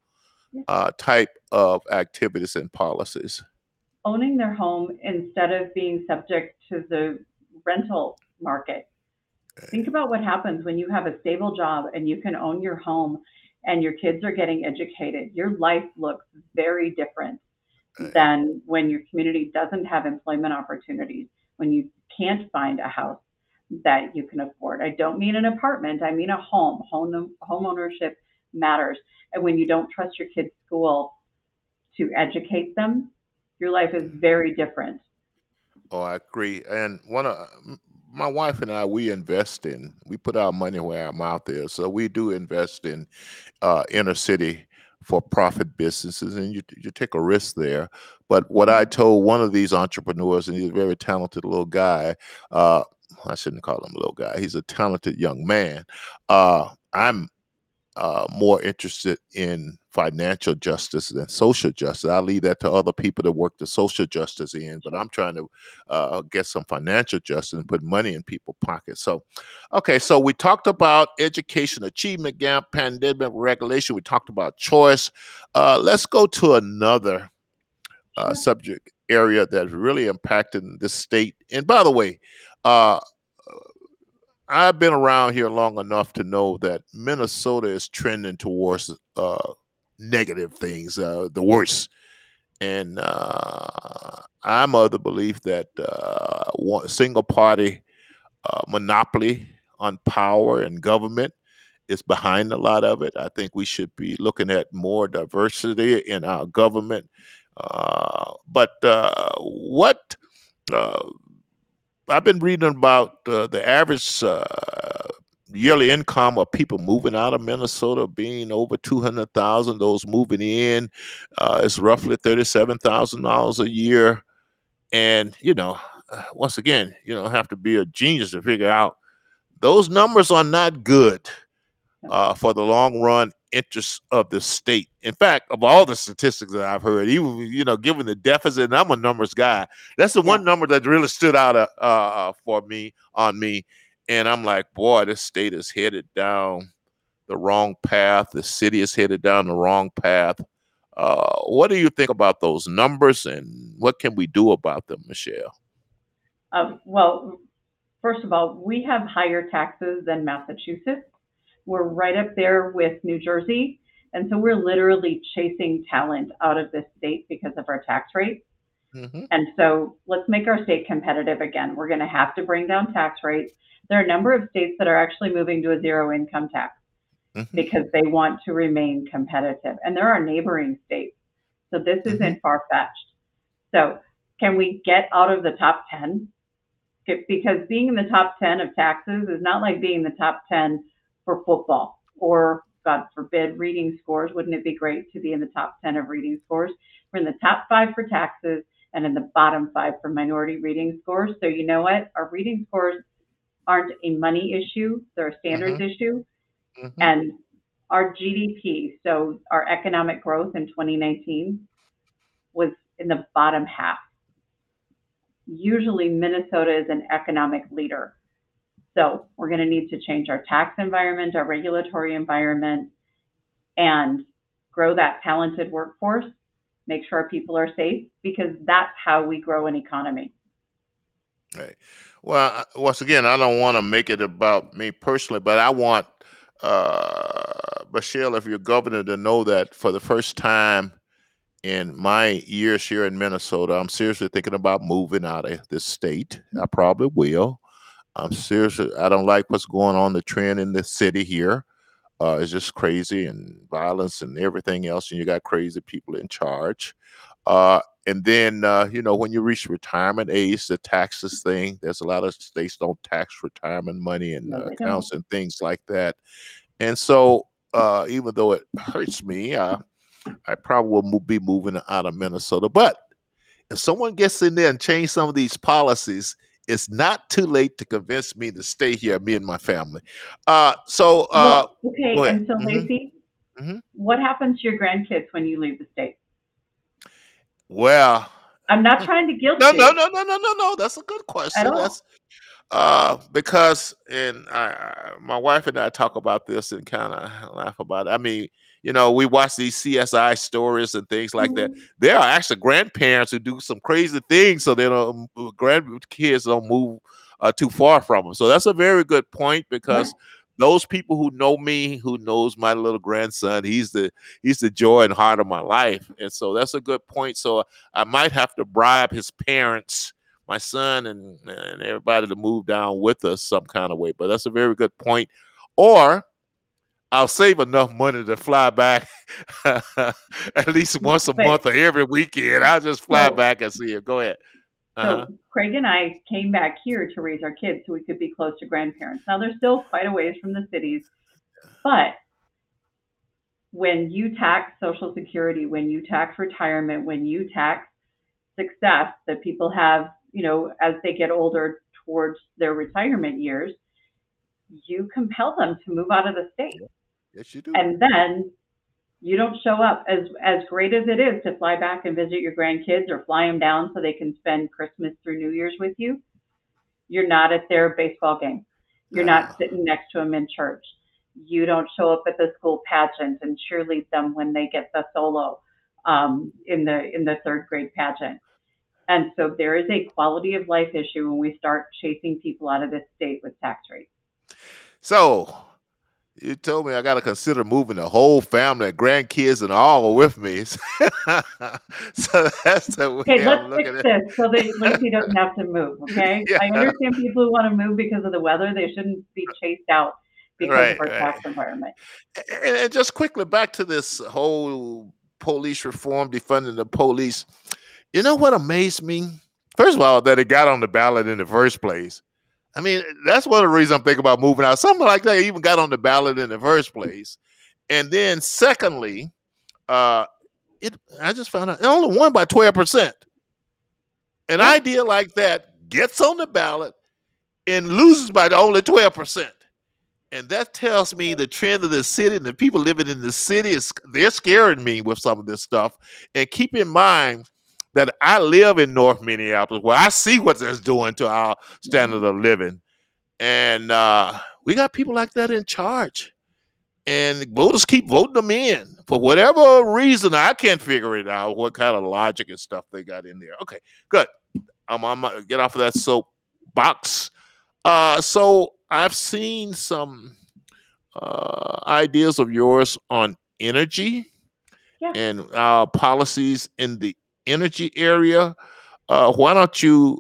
type of activities and policies. Owning their home instead of being subject to the rental market. Think about what happens when you have a stable job and you can own your home and your kids are getting educated. Your life looks very different than when your community doesn't have employment opportunities, when you can't find a house that you can afford. I don't mean an apartment. I mean a home. Home ownership matters. And when you don't trust your kids' school to educate them, your life is very different. Oh, I agree. And one of... my wife and I, we invest in, we put our money where our mouth is. So we do invest in inner city for-profit businesses, and you take a risk there. But what I told one of these entrepreneurs, and he's a very talented little guy, I shouldn't call him a little guy, he's a talented young man. I'm more interested in financial justice than social justice. I leave that to other people to work the social justice in, but I'm trying to get some financial justice and put money in people's pockets. So, okay, so we talked about education, achievement gap, pandemic regulation. We talked about choice. Let's go to another subject area that's really impacting this state. And by the way, I've been around here long enough to know that Minnesota is trending towards negative things, the worst. And I'm of the belief that single-party monopoly on power and government is behind a lot of it. I think we should be looking at more diversity in our government. I've been reading about the average yearly income of people moving out of Minnesota being over $200,000. Those moving in is roughly $37,000 a year. And, you know, once again, you don't have to be a genius to figure out those numbers are not good for the long run interests of the state. In fact, of all the statistics that I've heard, even, you know, given the deficit, and I'm a numbers guy, that's the one number that really stood out for me. And I'm like, boy, this state is headed down the wrong path. The city is headed down the wrong path. What do you think about those numbers, and what can we do about them, Michelle? Well, first of all, we have higher taxes than Massachusetts. We're right up there with New Jersey. And so we're literally chasing talent out of this state because of our tax rate. Mm-hmm. And so let's make our state competitive again. We're going to have to bring down tax rates. There are a number of states that are actually moving to a zero income tax mm-hmm. because they want to remain competitive. And there are neighboring states. So this mm-hmm. isn't far-fetched. So can we get out of the top 10? Because being in the top 10 of taxes is not like being the top 10 for football or, God forbid, reading scores. Wouldn't it be great to be in the top 10 of reading scores? We're in the top 5 for taxes and in the bottom 5 for minority reading scores. So you know what? Our reading scores aren't a money issue. They're a standards mm-hmm. issue. Mm-hmm. And our GDP, so our economic growth in 2019, was in the bottom half. Usually Minnesota is an economic leader. So we're going to need to change our tax environment, our regulatory environment, and grow that talented workforce, make sure our people are safe, because that's how we grow an economy. Right. Well, once again, I don't want to make it about me personally, but I want, Michelle, if you're governor, to know that for the first time in my years here in Minnesota, I'm seriously thinking about moving out of this state. I probably will. I'm seriously, I don't like what's going on, the trend in the city here. It's just crazy and violence and everything else. And you got crazy people in charge. And then, you know, when you reach retirement age, the taxes thing, there's a lot of states don't tax retirement money and accounts and things like that. And so even though it hurts me, I probably will be moving out of Minnesota. But if someone gets in there and change some of these policies, it's not too late to convince me to stay here, me and my family. Well, okay, and so Lacey, mm-hmm. mm-hmm. what happens to your grandkids when you leave the state? Well, I'm not trying to guilt you. No. That's a good question. That's because, and my wife and I talk about this and kind of laugh about it. I mean, you know, we watch these CSI stories and things like mm-hmm. that. There are actually grandparents who do some crazy things so they don't, grandkids don't move too far from them. So that's a very good point, because yeah. those people who know me, who knows my little grandson, he's the joy and heart of my life. And so that's a good point. So I might have to bribe his parents, my son and everybody, to move down with us some kind of way. But that's a very good point. Or I'll save enough money to fly back at least once a month or every weekend. I'll just fly back and see it. Go ahead. Uh-huh. So Craig and I came back here to raise our kids so we could be close to grandparents. Now, they're still quite a ways from the cities. But when you tax Social Security, when you tax retirement, when you tax success that people have, you know, as they get older towards their retirement years, you compel them to move out of the state. Yes, you do. And then you don't show up, as great as it is to fly back and visit your grandkids or fly them down so they can spend Christmas through New Year's with you. You're not at their baseball game. You're not sitting next to them in church. You don't show up at the school pageant and cheerlead them when they get the solo in the third grade pageant. And so there is a quality of life issue when we start chasing people out of this state with tax rates. So you told me I got to consider moving the whole family, grandkids, and all with me. So that's the way. Okay, let's fix this so that Lucy doesn't have to move. Okay, yeah. I understand people who want to move because of the weather; they shouldn't be chased out because of our tax environment. And just quickly back to this whole police reform, defunding the police. You know what amazed me? First of all, that it got on the ballot in the first place. I mean, that's one of the reasons I'm thinking about moving out. Something like that even got on the ballot in the first place. And then secondly, I just found out it only won by 12%. An idea like that gets on the ballot and loses by the only 12%. And that tells me the trend of the city and the people living in the city, they're scaring me with some of this stuff. And keep in mind that I live in North Minneapolis, where I see what that's doing to our standard of living. And we got people like that in charge. and voters keep voting them in for whatever reason. I can't figure it out what kind of logic and stuff they got in there. Okay, good. I'm get off of that soapbox. So I've seen some ideas of yours on energy and policies in the energy area. Why don't you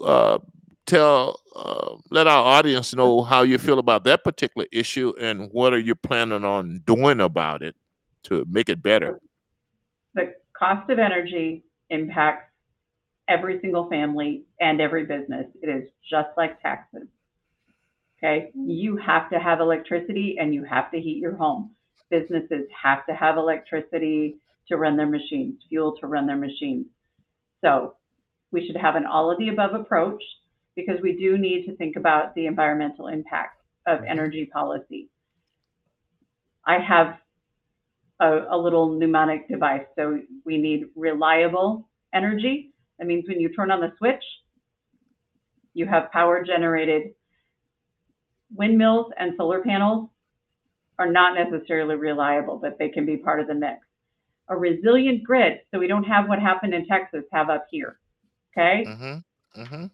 let our audience know how you feel about that particular issue and what are you planning on doing about it to make it better? The cost of energy impacts every single family and every business. It is just like taxes. Okay, you have to have electricity and you have to heat your home. Businesses have to have electricity to run their machines, fuel to run their machines. So we should have an all of the above approach, because we do need to think about the environmental impact of energy policy. I have a little mnemonic device. So we need reliable energy. That means when you turn on the switch, you have power generated. Windmills and solar panels are not necessarily reliable, but they can be part of the mix. A resilient grid, so we don't have what happened in Texas have up here. Okay? Mm-hmm. Mm-hmm.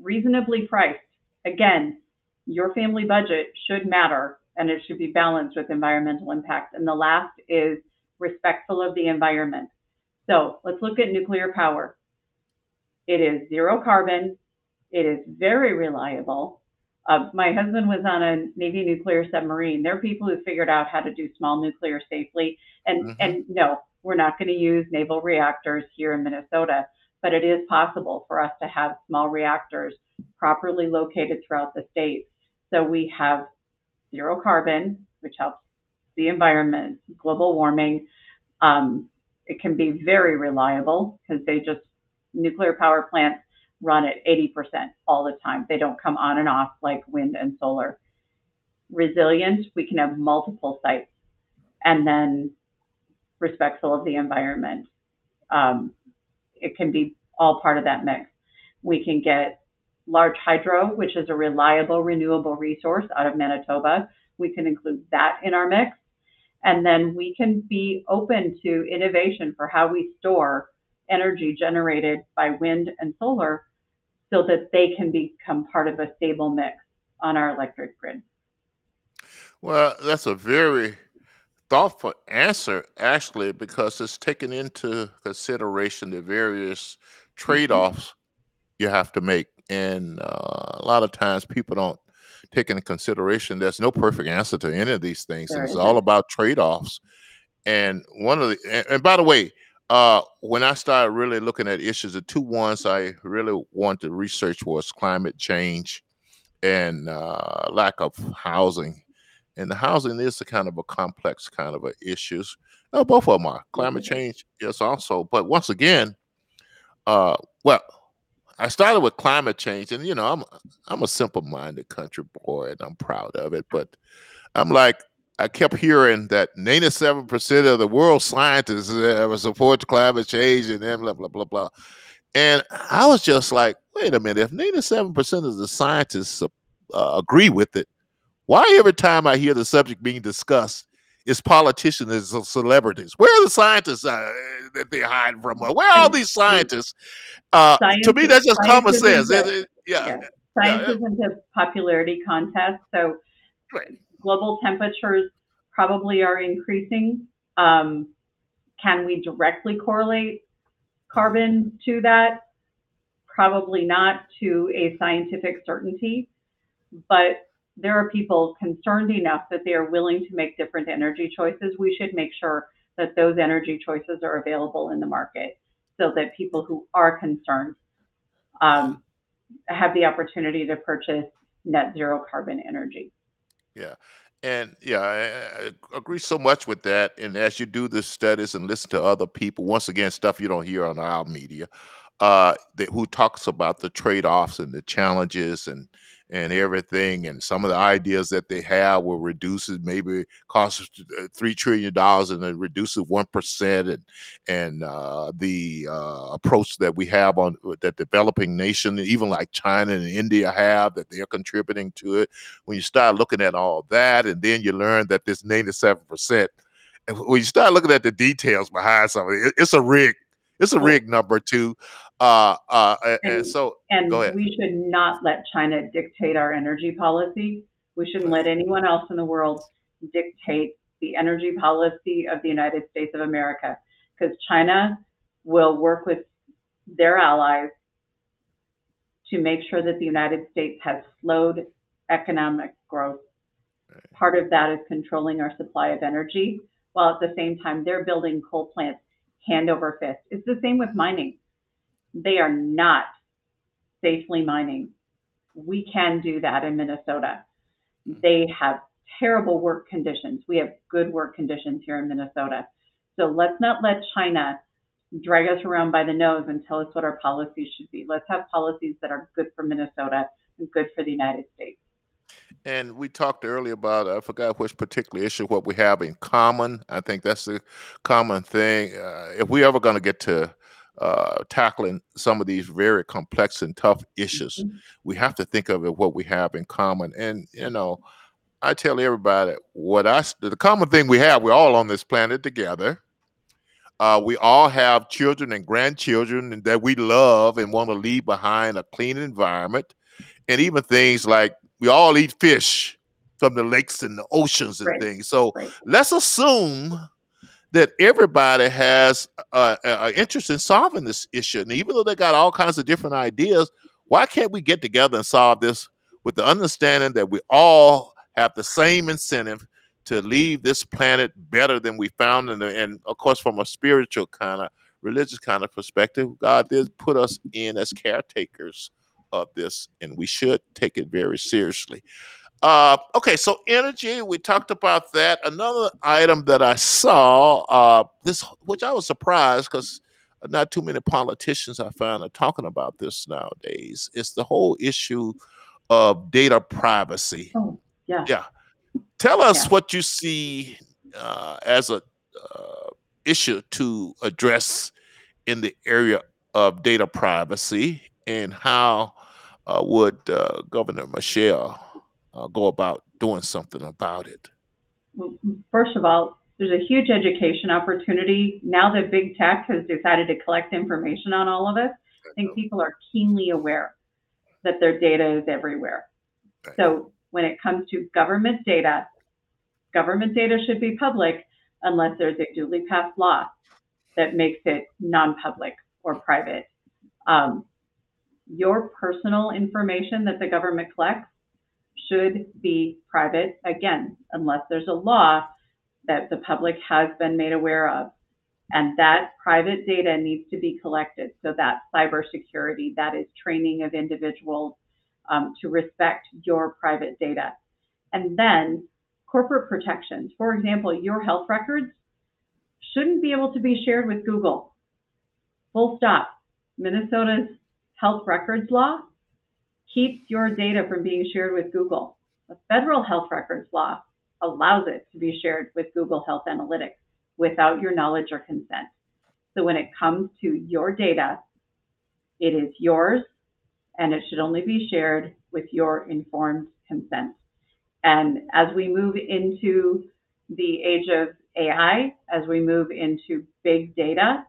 Reasonably priced. Again, your family budget should matter, and it should be balanced with environmental impact. And the last is respectful of the environment. So let's look at nuclear power. It is zero carbon. It is very reliable. My husband was on a Navy nuclear submarine. There are people who figured out how to do small nuclear safely. And, and no, we're not going to use naval reactors here in Minnesota, but it is possible for us to have small reactors properly located throughout the state. So we have zero carbon, which helps the environment, global warming. It can be very reliable because they just, nuclear power plants run at 80% all the time. They don't come on and off like wind and solar. Resilient, we can have multiple sites. And then respectful of the environment. It can be all part of that mix. We can get large hydro, which is a reliable, renewable resource out of Manitoba. We can include that in our mix. And then we can be open to innovation for how we store energy generated by wind and solar so that they can become part of a stable mix on our electric grid. Well, that's a very thoughtful answer, actually, because it's taken into consideration the various trade-offs you have to make. And a lot of times people don't take into consideration there's no perfect answer to any of these things. Sure. It's all about trade-offs. And one of the, and by the way, when I started really looking at issues, the two ones I really wanted to research was climate change and lack of housing. And the housing is a kind of a complex kind of an issue. No, both of them are. Climate change is also. But once again, well, I started with climate change. And, you know, I'm a simple-minded country boy, and I'm proud of it. But I'm like, I kept hearing that 97% of the world's scientists support climate change and blah, blah, blah, blah. And I was just like, wait a minute, if 97% of the scientists agree with it, why every time I hear the subject being discussed, it's politicians and celebrities? Where are the scientists that they hide from? Where are all these scientists? To me, that's just common sense. Science isn't a popularity contest. So. Right. Global temperatures probably are increasing. Can we directly correlate carbon to that? Probably not to a scientific certainty, but there are people concerned enough that they are willing to make different energy choices. We should make sure that those energy choices are available in the market so that people who are concerned have the opportunity to purchase net zero carbon energy. Yeah. And yeah, I agree so much with that. And as you do the studies and listen to other people, once again, stuff you don't hear on our media, who talks about the trade-offs and the challenges and, and everything, and some of the ideas that they have will reduce it. Maybe it costs $3 trillion and then reduce it 1%. And the approach that we have on that developing nation, even like China and India have, that they're contributing to it. When you start looking at all that, and then you learn that this 97%, and when you start looking at the details behind something, it's a rig. It's a rig number two. And go ahead. We should not let China dictate our energy policy. We shouldn't let anyone else in the world dictate the energy policy of the United States of America, because China will work with their allies to make sure that the United States has slowed economic growth. Part of that is controlling our supply of energy, while at the same time they're building coal plants hand over fist. It's the same with mining. They are not safely mining. We can do that in Minnesota. They have terrible work conditions. We have good work conditions here in Minnesota. So let's not let China drag us around by the nose and tell us what our policies should be. Let's have policies that are good for Minnesota and good for the United States. And we talked earlier about, I forgot which particular issue, what we have in common. I think that's the common thing. If we're ever going to get to tackling some of these very complex and tough issues, we have to think of it, what we have in common. And, you know, I tell everybody the common thing we have, we're all on this planet together. We all have children and grandchildren that we love and want to leave behind a clean environment. And even things like, we all eat fish from the lakes and the oceans and things. So let's assume that everybody has an interest in solving this issue. And even though they got all kinds of different ideas, why can't we get together and solve this with the understanding that we all have the same incentive to leave this planet better than we found it? And of course, from a spiritual kind of religious kind of perspective, God did put us in as caretakers of this, and we should take it very seriously. Okay, so energy, we talked about that. Another item that I saw, which I was surprised because not too many politicians I found are talking about this nowadays. It's the whole issue of data privacy. Oh, yeah. Yeah. Tell us what you see as an issue to address in the area of data privacy, and how would Governor Michelle go about doing something about it? Well, first of all, there's a huge education opportunity. Now that big tech has decided to collect information on all of us, I think people are keenly aware that their data is everywhere. Right. So when it comes to government data should be public unless there's a duly passed law that makes it non-public or private. Your personal information that the government collects should be private, again, unless there's a law that the public has been made aware of. And that private data needs to be collected. So that's cybersecurity, that is training of individuals to respect your private data. And then corporate protections. For example, your health records shouldn't be able to be shared with Google. Full stop. Minnesota's health records law keeps your data from being shared with Google. The federal health records law allows it to be shared with Google Health Analytics without your knowledge or consent. So when it comes to your data, it is yours, and it should only be shared with your informed consent. And as we move into the age of AI, as we move into big data,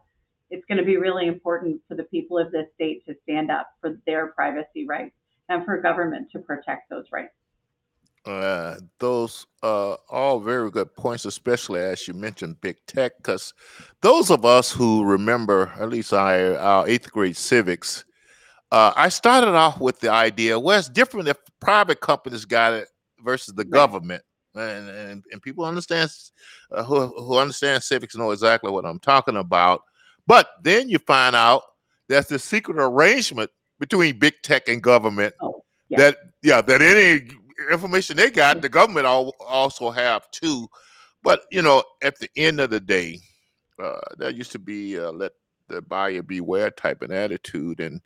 it's going to be really important for the people of this state to stand up for their privacy rights and for government to protect those rights. Those are all very good points, especially as you mentioned big tech, because those of us who remember, at least our 8th grade civics, I started off with the idea, well, it's different if private companies got it versus the government. And people understand, who understand civics know exactly what I'm talking about. But then you find out that's the secret arrangement between big tech and government. Oh, yeah. That any information they got, the government also have too. But you know, at the end of the day, there used to be let the buyer beware type of attitude. And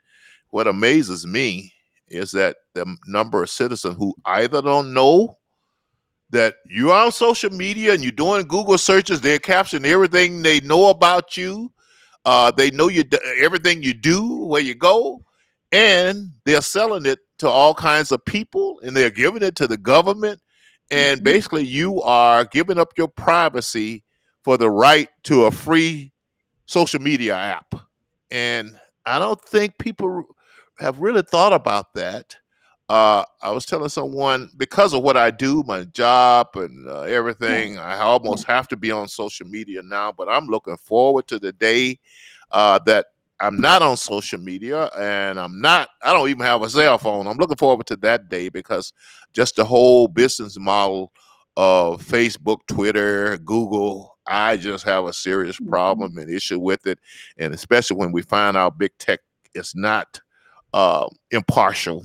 what amazes me is that the number of citizens who either don't know that you're on social media and you're doing Google searches, they're captioning everything they know about you. They know you everything you do, where you go, and they're selling it to all kinds of people, and they're giving it to the government. And basically, you are giving up your privacy for the right to a free social media app. And I don't think people have really thought about that. I was telling someone, because of what I do, my job and everything, I almost have to be on social media now, but I'm looking forward to the day that I'm not on social media, and I don't even have a cell phone. I'm looking forward to that day, because just the whole business model of Facebook, Twitter, Google, I just have a serious problem and issue with it. And especially when we find out big tech is not impartial,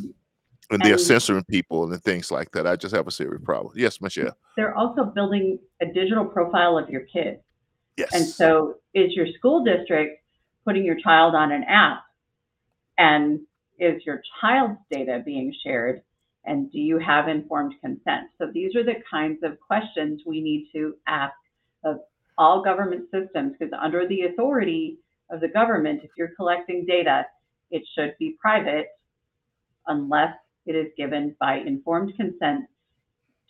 and they're censoring people and things like that. I just have a serious problem. Yes, Michelle. They're also building a digital profile of your kids. Yes. And so is your school district putting your child on an app, and is your child's data being shared, and do you have informed consent? So these are the kinds of questions we need to ask of all government systems, because under the authority of the government, if you're collecting data, it should be private unless it is given by informed consent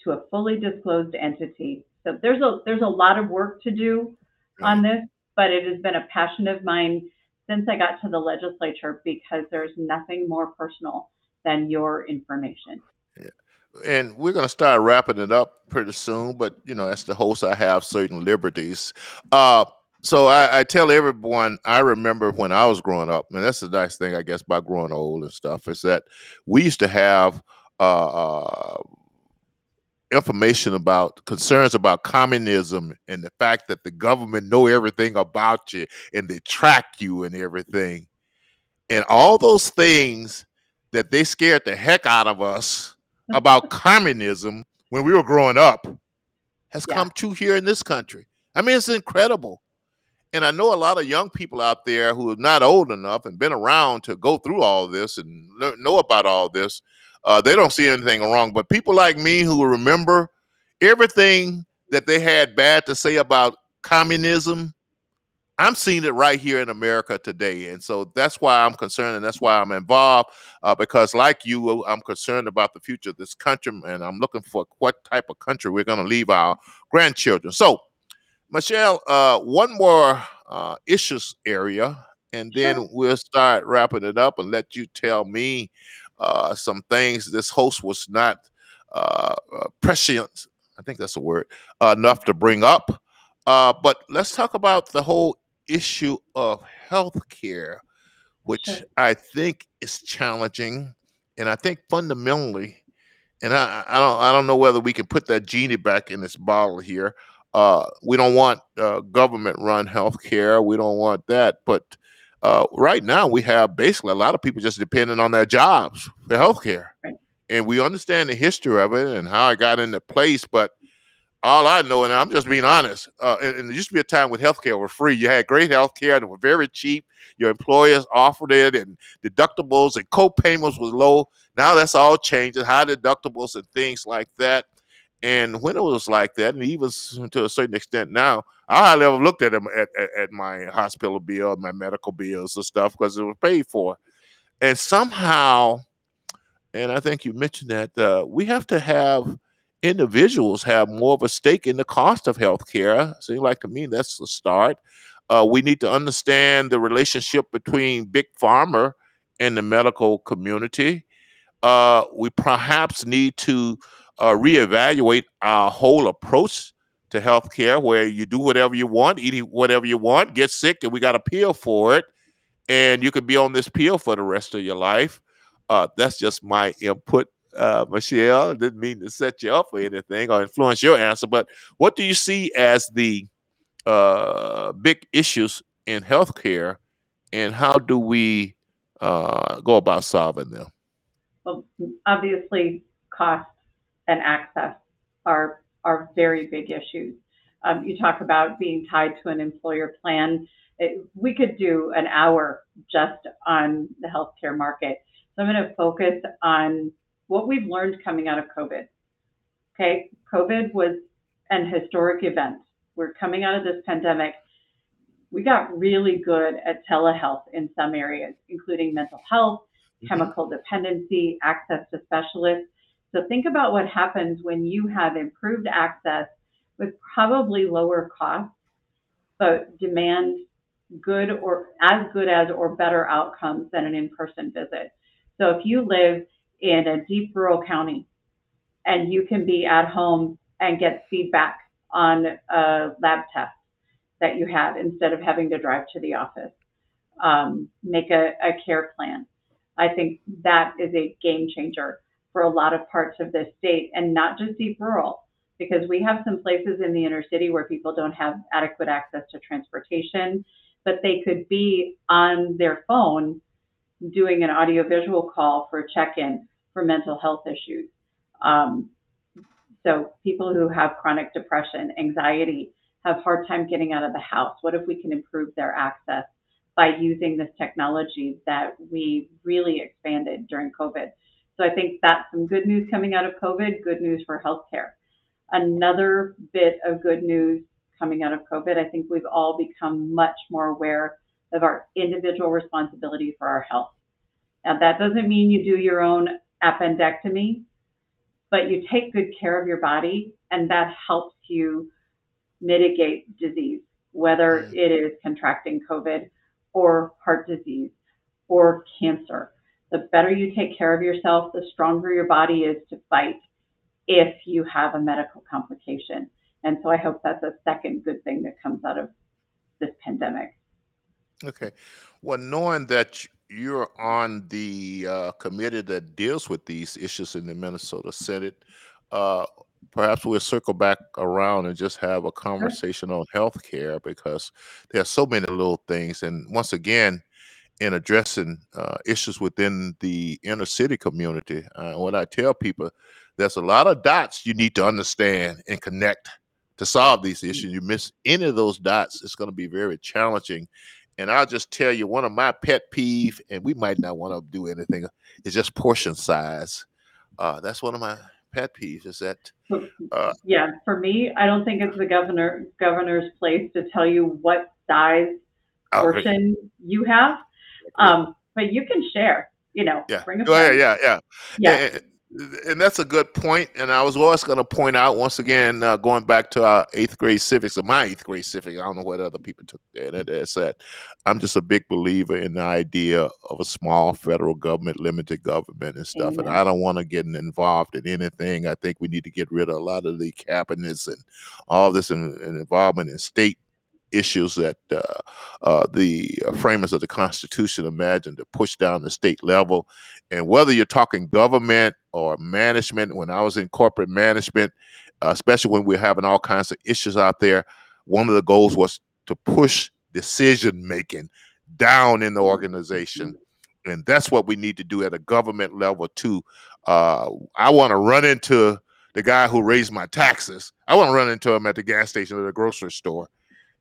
to a fully disclosed entity. So there's a lot of work to do on this, but it has been a passion of mine since I got to the legislature, because there's nothing more personal than your information. Yeah. And we're going to start wrapping it up pretty soon, but you know, as the host, I have certain liberties. So I tell everyone, I remember when I was growing up, and that's the nice thing, I guess, by growing old and stuff, is that we used to have information about concerns about communism and the fact that the government know everything about you and they track you and everything. And all those things that they scared the heck out of us about communism when we were growing up has come true here in this country. I mean, it's incredible. And I know a lot of young people out there who are not old enough and been around to go through all this and know about all this. They don't see anything wrong, but people like me who remember everything that they had bad to say about communism, I'm seeing it right here in America today. And so that's why I'm concerned, and that's why I'm involved, because like you, I'm concerned about the future of this country, and I'm looking for what type of country we're going to leave our grandchildren. So, Michelle, one more issues area, and then we'll start wrapping it up and let you tell me some things this host was not prescient, I think that's the word, enough to bring up. But let's talk about the whole issue of healthcare, which I think is challenging. And I think fundamentally, and I don't know whether we can put that genie back in this bottle here. We don't want government-run healthcare. We don't want that, but right now, we have basically a lot of people just depending on their jobs for healthcare, and we understand the history of it and how it got into place. But all I know, and I'm just being honest, and there used to be a time when healthcare were free. You had great healthcare and it was very cheap. Your employers offered it, and deductibles and co-payments was low. Now that's all changing, high deductibles and things like that. And when it was like that, and even to a certain extent now, I never looked at my hospital bill, my medical bills and stuff, because it was paid for. And somehow, and I think you mentioned that, we have to have individuals have more of a stake in the cost of health care. Seems like to me that's the start. We need to understand the relationship between Big Pharma and the medical community. We perhaps need to reevaluate our whole approach to healthcare, where you do whatever you want, eat whatever you want, get sick, and we got a pill for it, and you could be on this pill for the rest of your life. That's just my input, Michelle. Didn't mean to set you up for anything or influence your answer, but what do you see as the big issues in healthcare, and how do we go about solving them? Well, obviously, cost and access are very big issues. You talk about being tied to an employer plan. We could do an hour just on the healthcare market. So I'm going to focus on what we've learned coming out of COVID. Okay, COVID was an historic event. We're coming out of this pandemic. We got really good at telehealth in some areas, including mental health, chemical dependency, access to specialists. So think about what happens when you have improved access with probably lower costs, but demand good as or better outcomes than an in-person visit. So if you live in a deep rural county and you can be at home and get feedback on a lab test that you had instead of having to drive to the office, make a care plan. I think that is a game changer for a lot of parts of this state, and not just deep rural, because we have some places in the inner city where people don't have adequate access to transportation, but they could be on their phone doing an audiovisual call for check-in for mental health issues. So people who have chronic depression, anxiety, have a hard time getting out of the house. What if we can improve their access by using this technology that we really expanded during COVID? So I think that's some good news coming out of COVID, good news for healthcare. Another bit of good news coming out of COVID, I think we've all become much more aware of our individual responsibility for our health. Now, that doesn't mean you do your own appendectomy, but you take good care of your body, and that helps you mitigate disease, whether it is contracting COVID or heart disease or cancer. The better you take care of yourself, the stronger your body is to fight if you have a medical complication. And so I hope that's a second good thing that comes out of this pandemic. Okay. Well, knowing that you're on the committee that deals with these issues in the Minnesota Senate, perhaps we'll circle back around and just have a conversation on healthcare, because there are so many little things. And once again, in addressing issues within the inner city community, what I tell people, there's a lot of dots you need to understand and connect to solve these issues. You miss any of those dots, it's going to be very challenging. And I'll just tell you, one of my pet peeves, and we might not want to do anything, is just portion size. That's one of my pet peeves, is that yeah, for me, I don't think it's the governor's place to tell you what size portion you have, but you can share, bring a friend. And that's a good point. And I was always going to point out, once again, going back to our my eighth grade civics, I don't know what other people took that as, that I'm just a big believer in the idea of a small federal government, limited government and stuff. And I don't want to get involved in anything. I think we need to get rid of a lot of the cabinets and all this and involvement in state issues that the framers of the Constitution imagined to push down the state level. And whether you're talking government or management, when I was in corporate management, especially when we're having all kinds of issues out there, one of the goals was to push decision making down in the organization. And that's what we need to do at a government level too. I want to run into the guy who raised my taxes. I want to run into him at the gas station or the grocery store.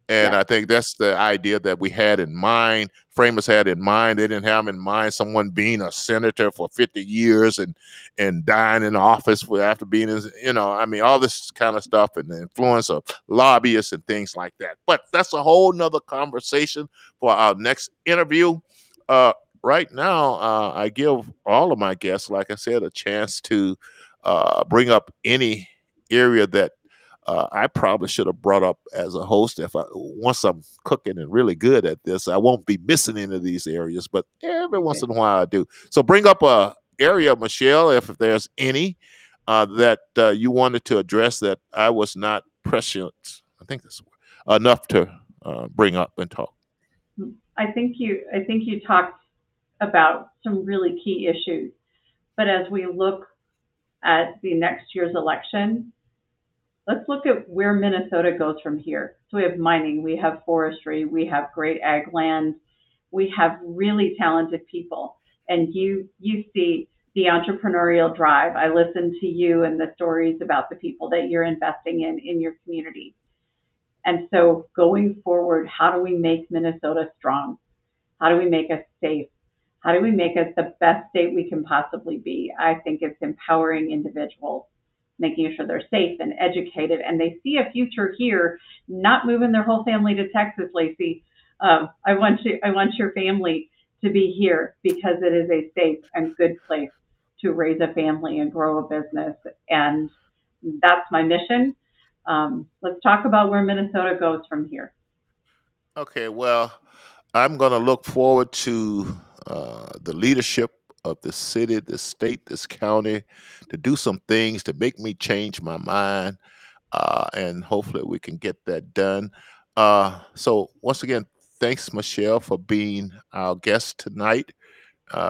And I think that's the idea that we had in mind, framers had in mind. They didn't have in mind someone being a senator for 50 years and dying in office after being, all this kind of stuff, and the influence of lobbyists and things like that. But that's a whole nother conversation for our next interview. Right now, I give all of my guests, like I said, a chance to bring up any area that I probably should have brought up as a host. Once I'm cooking and really good at this, I won't be missing any of these areas, but every once in a while I do. So bring up an area, Michelle, if there's any that you wanted to address that I was not prescient, I think that's enough to bring up and talk. I think you talked about some really key issues, but as we look at the next year's election, let's look at where Minnesota goes from here. So we have mining, we have forestry, we have great ag land, we have really talented people. And you see the entrepreneurial drive. I listen to you and the stories about the people that you're investing in your community. And so going forward, how do we make Minnesota strong? How do we make us safe? how do we make us the best state we can possibly be? I think it's empowering individuals, making sure they're safe and educated, and they see a future here, not moving their whole family to Texas, Lacey. I want your family to be here because it is a safe and good place to raise a family and grow a business. And that's my mission. Let's talk about where Minnesota goes from here. Okay, well, I'm going to look forward to the leadership of the city, the state, this county, to do some things to make me change my mind, and hopefully we can get that done. So once again, thanks, Michelle, for being our guest tonight.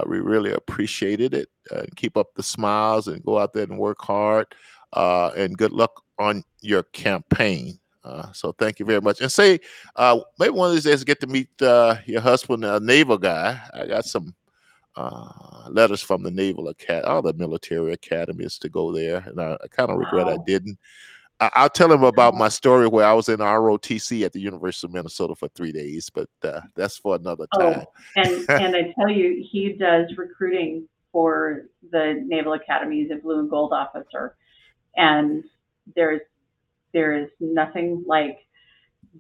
We really appreciated it. Keep up the smiles and go out there and work hard. And good luck on your campaign. So thank you very much. And say, maybe one of these days get to meet your husband, a naval guy. I got some letters from the Naval Academy, all the military academies to go there. And I kind of regret I didn't. I'll tell him about my story where I was in ROTC at the University of Minnesota for 3 days, but that's for another time. And I tell you, he does recruiting for the Naval Academy. He's a blue and gold officer. And there is nothing like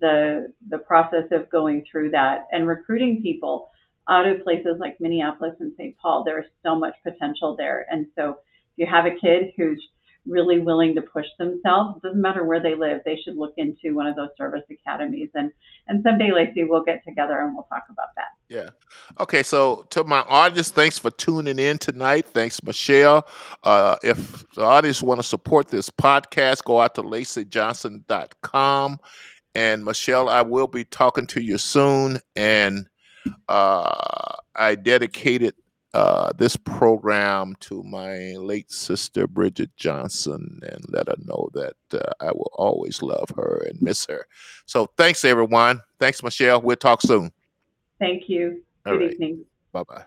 the process of going through that and recruiting people out of places like Minneapolis and St. Paul. There is so much potential there. And so if you have a kid who's really willing to push themselves, doesn't matter where they live, they should look into one of those service academies. And someday, Lacey, we'll get together and we'll talk about that. Yeah. Okay. So to my audience, thanks for tuning in tonight. Thanks, Michelle. If the audience want to support this podcast, go out to LaceyJohnson.com. And Michelle, I will be talking to you soon. And I dedicated this program to my late sister, Bridget Johnson, and let her know that I will always love her and miss her. So thanks, everyone. Thanks, Michelle. We'll talk soon. Thank you. Good evening. Bye-bye.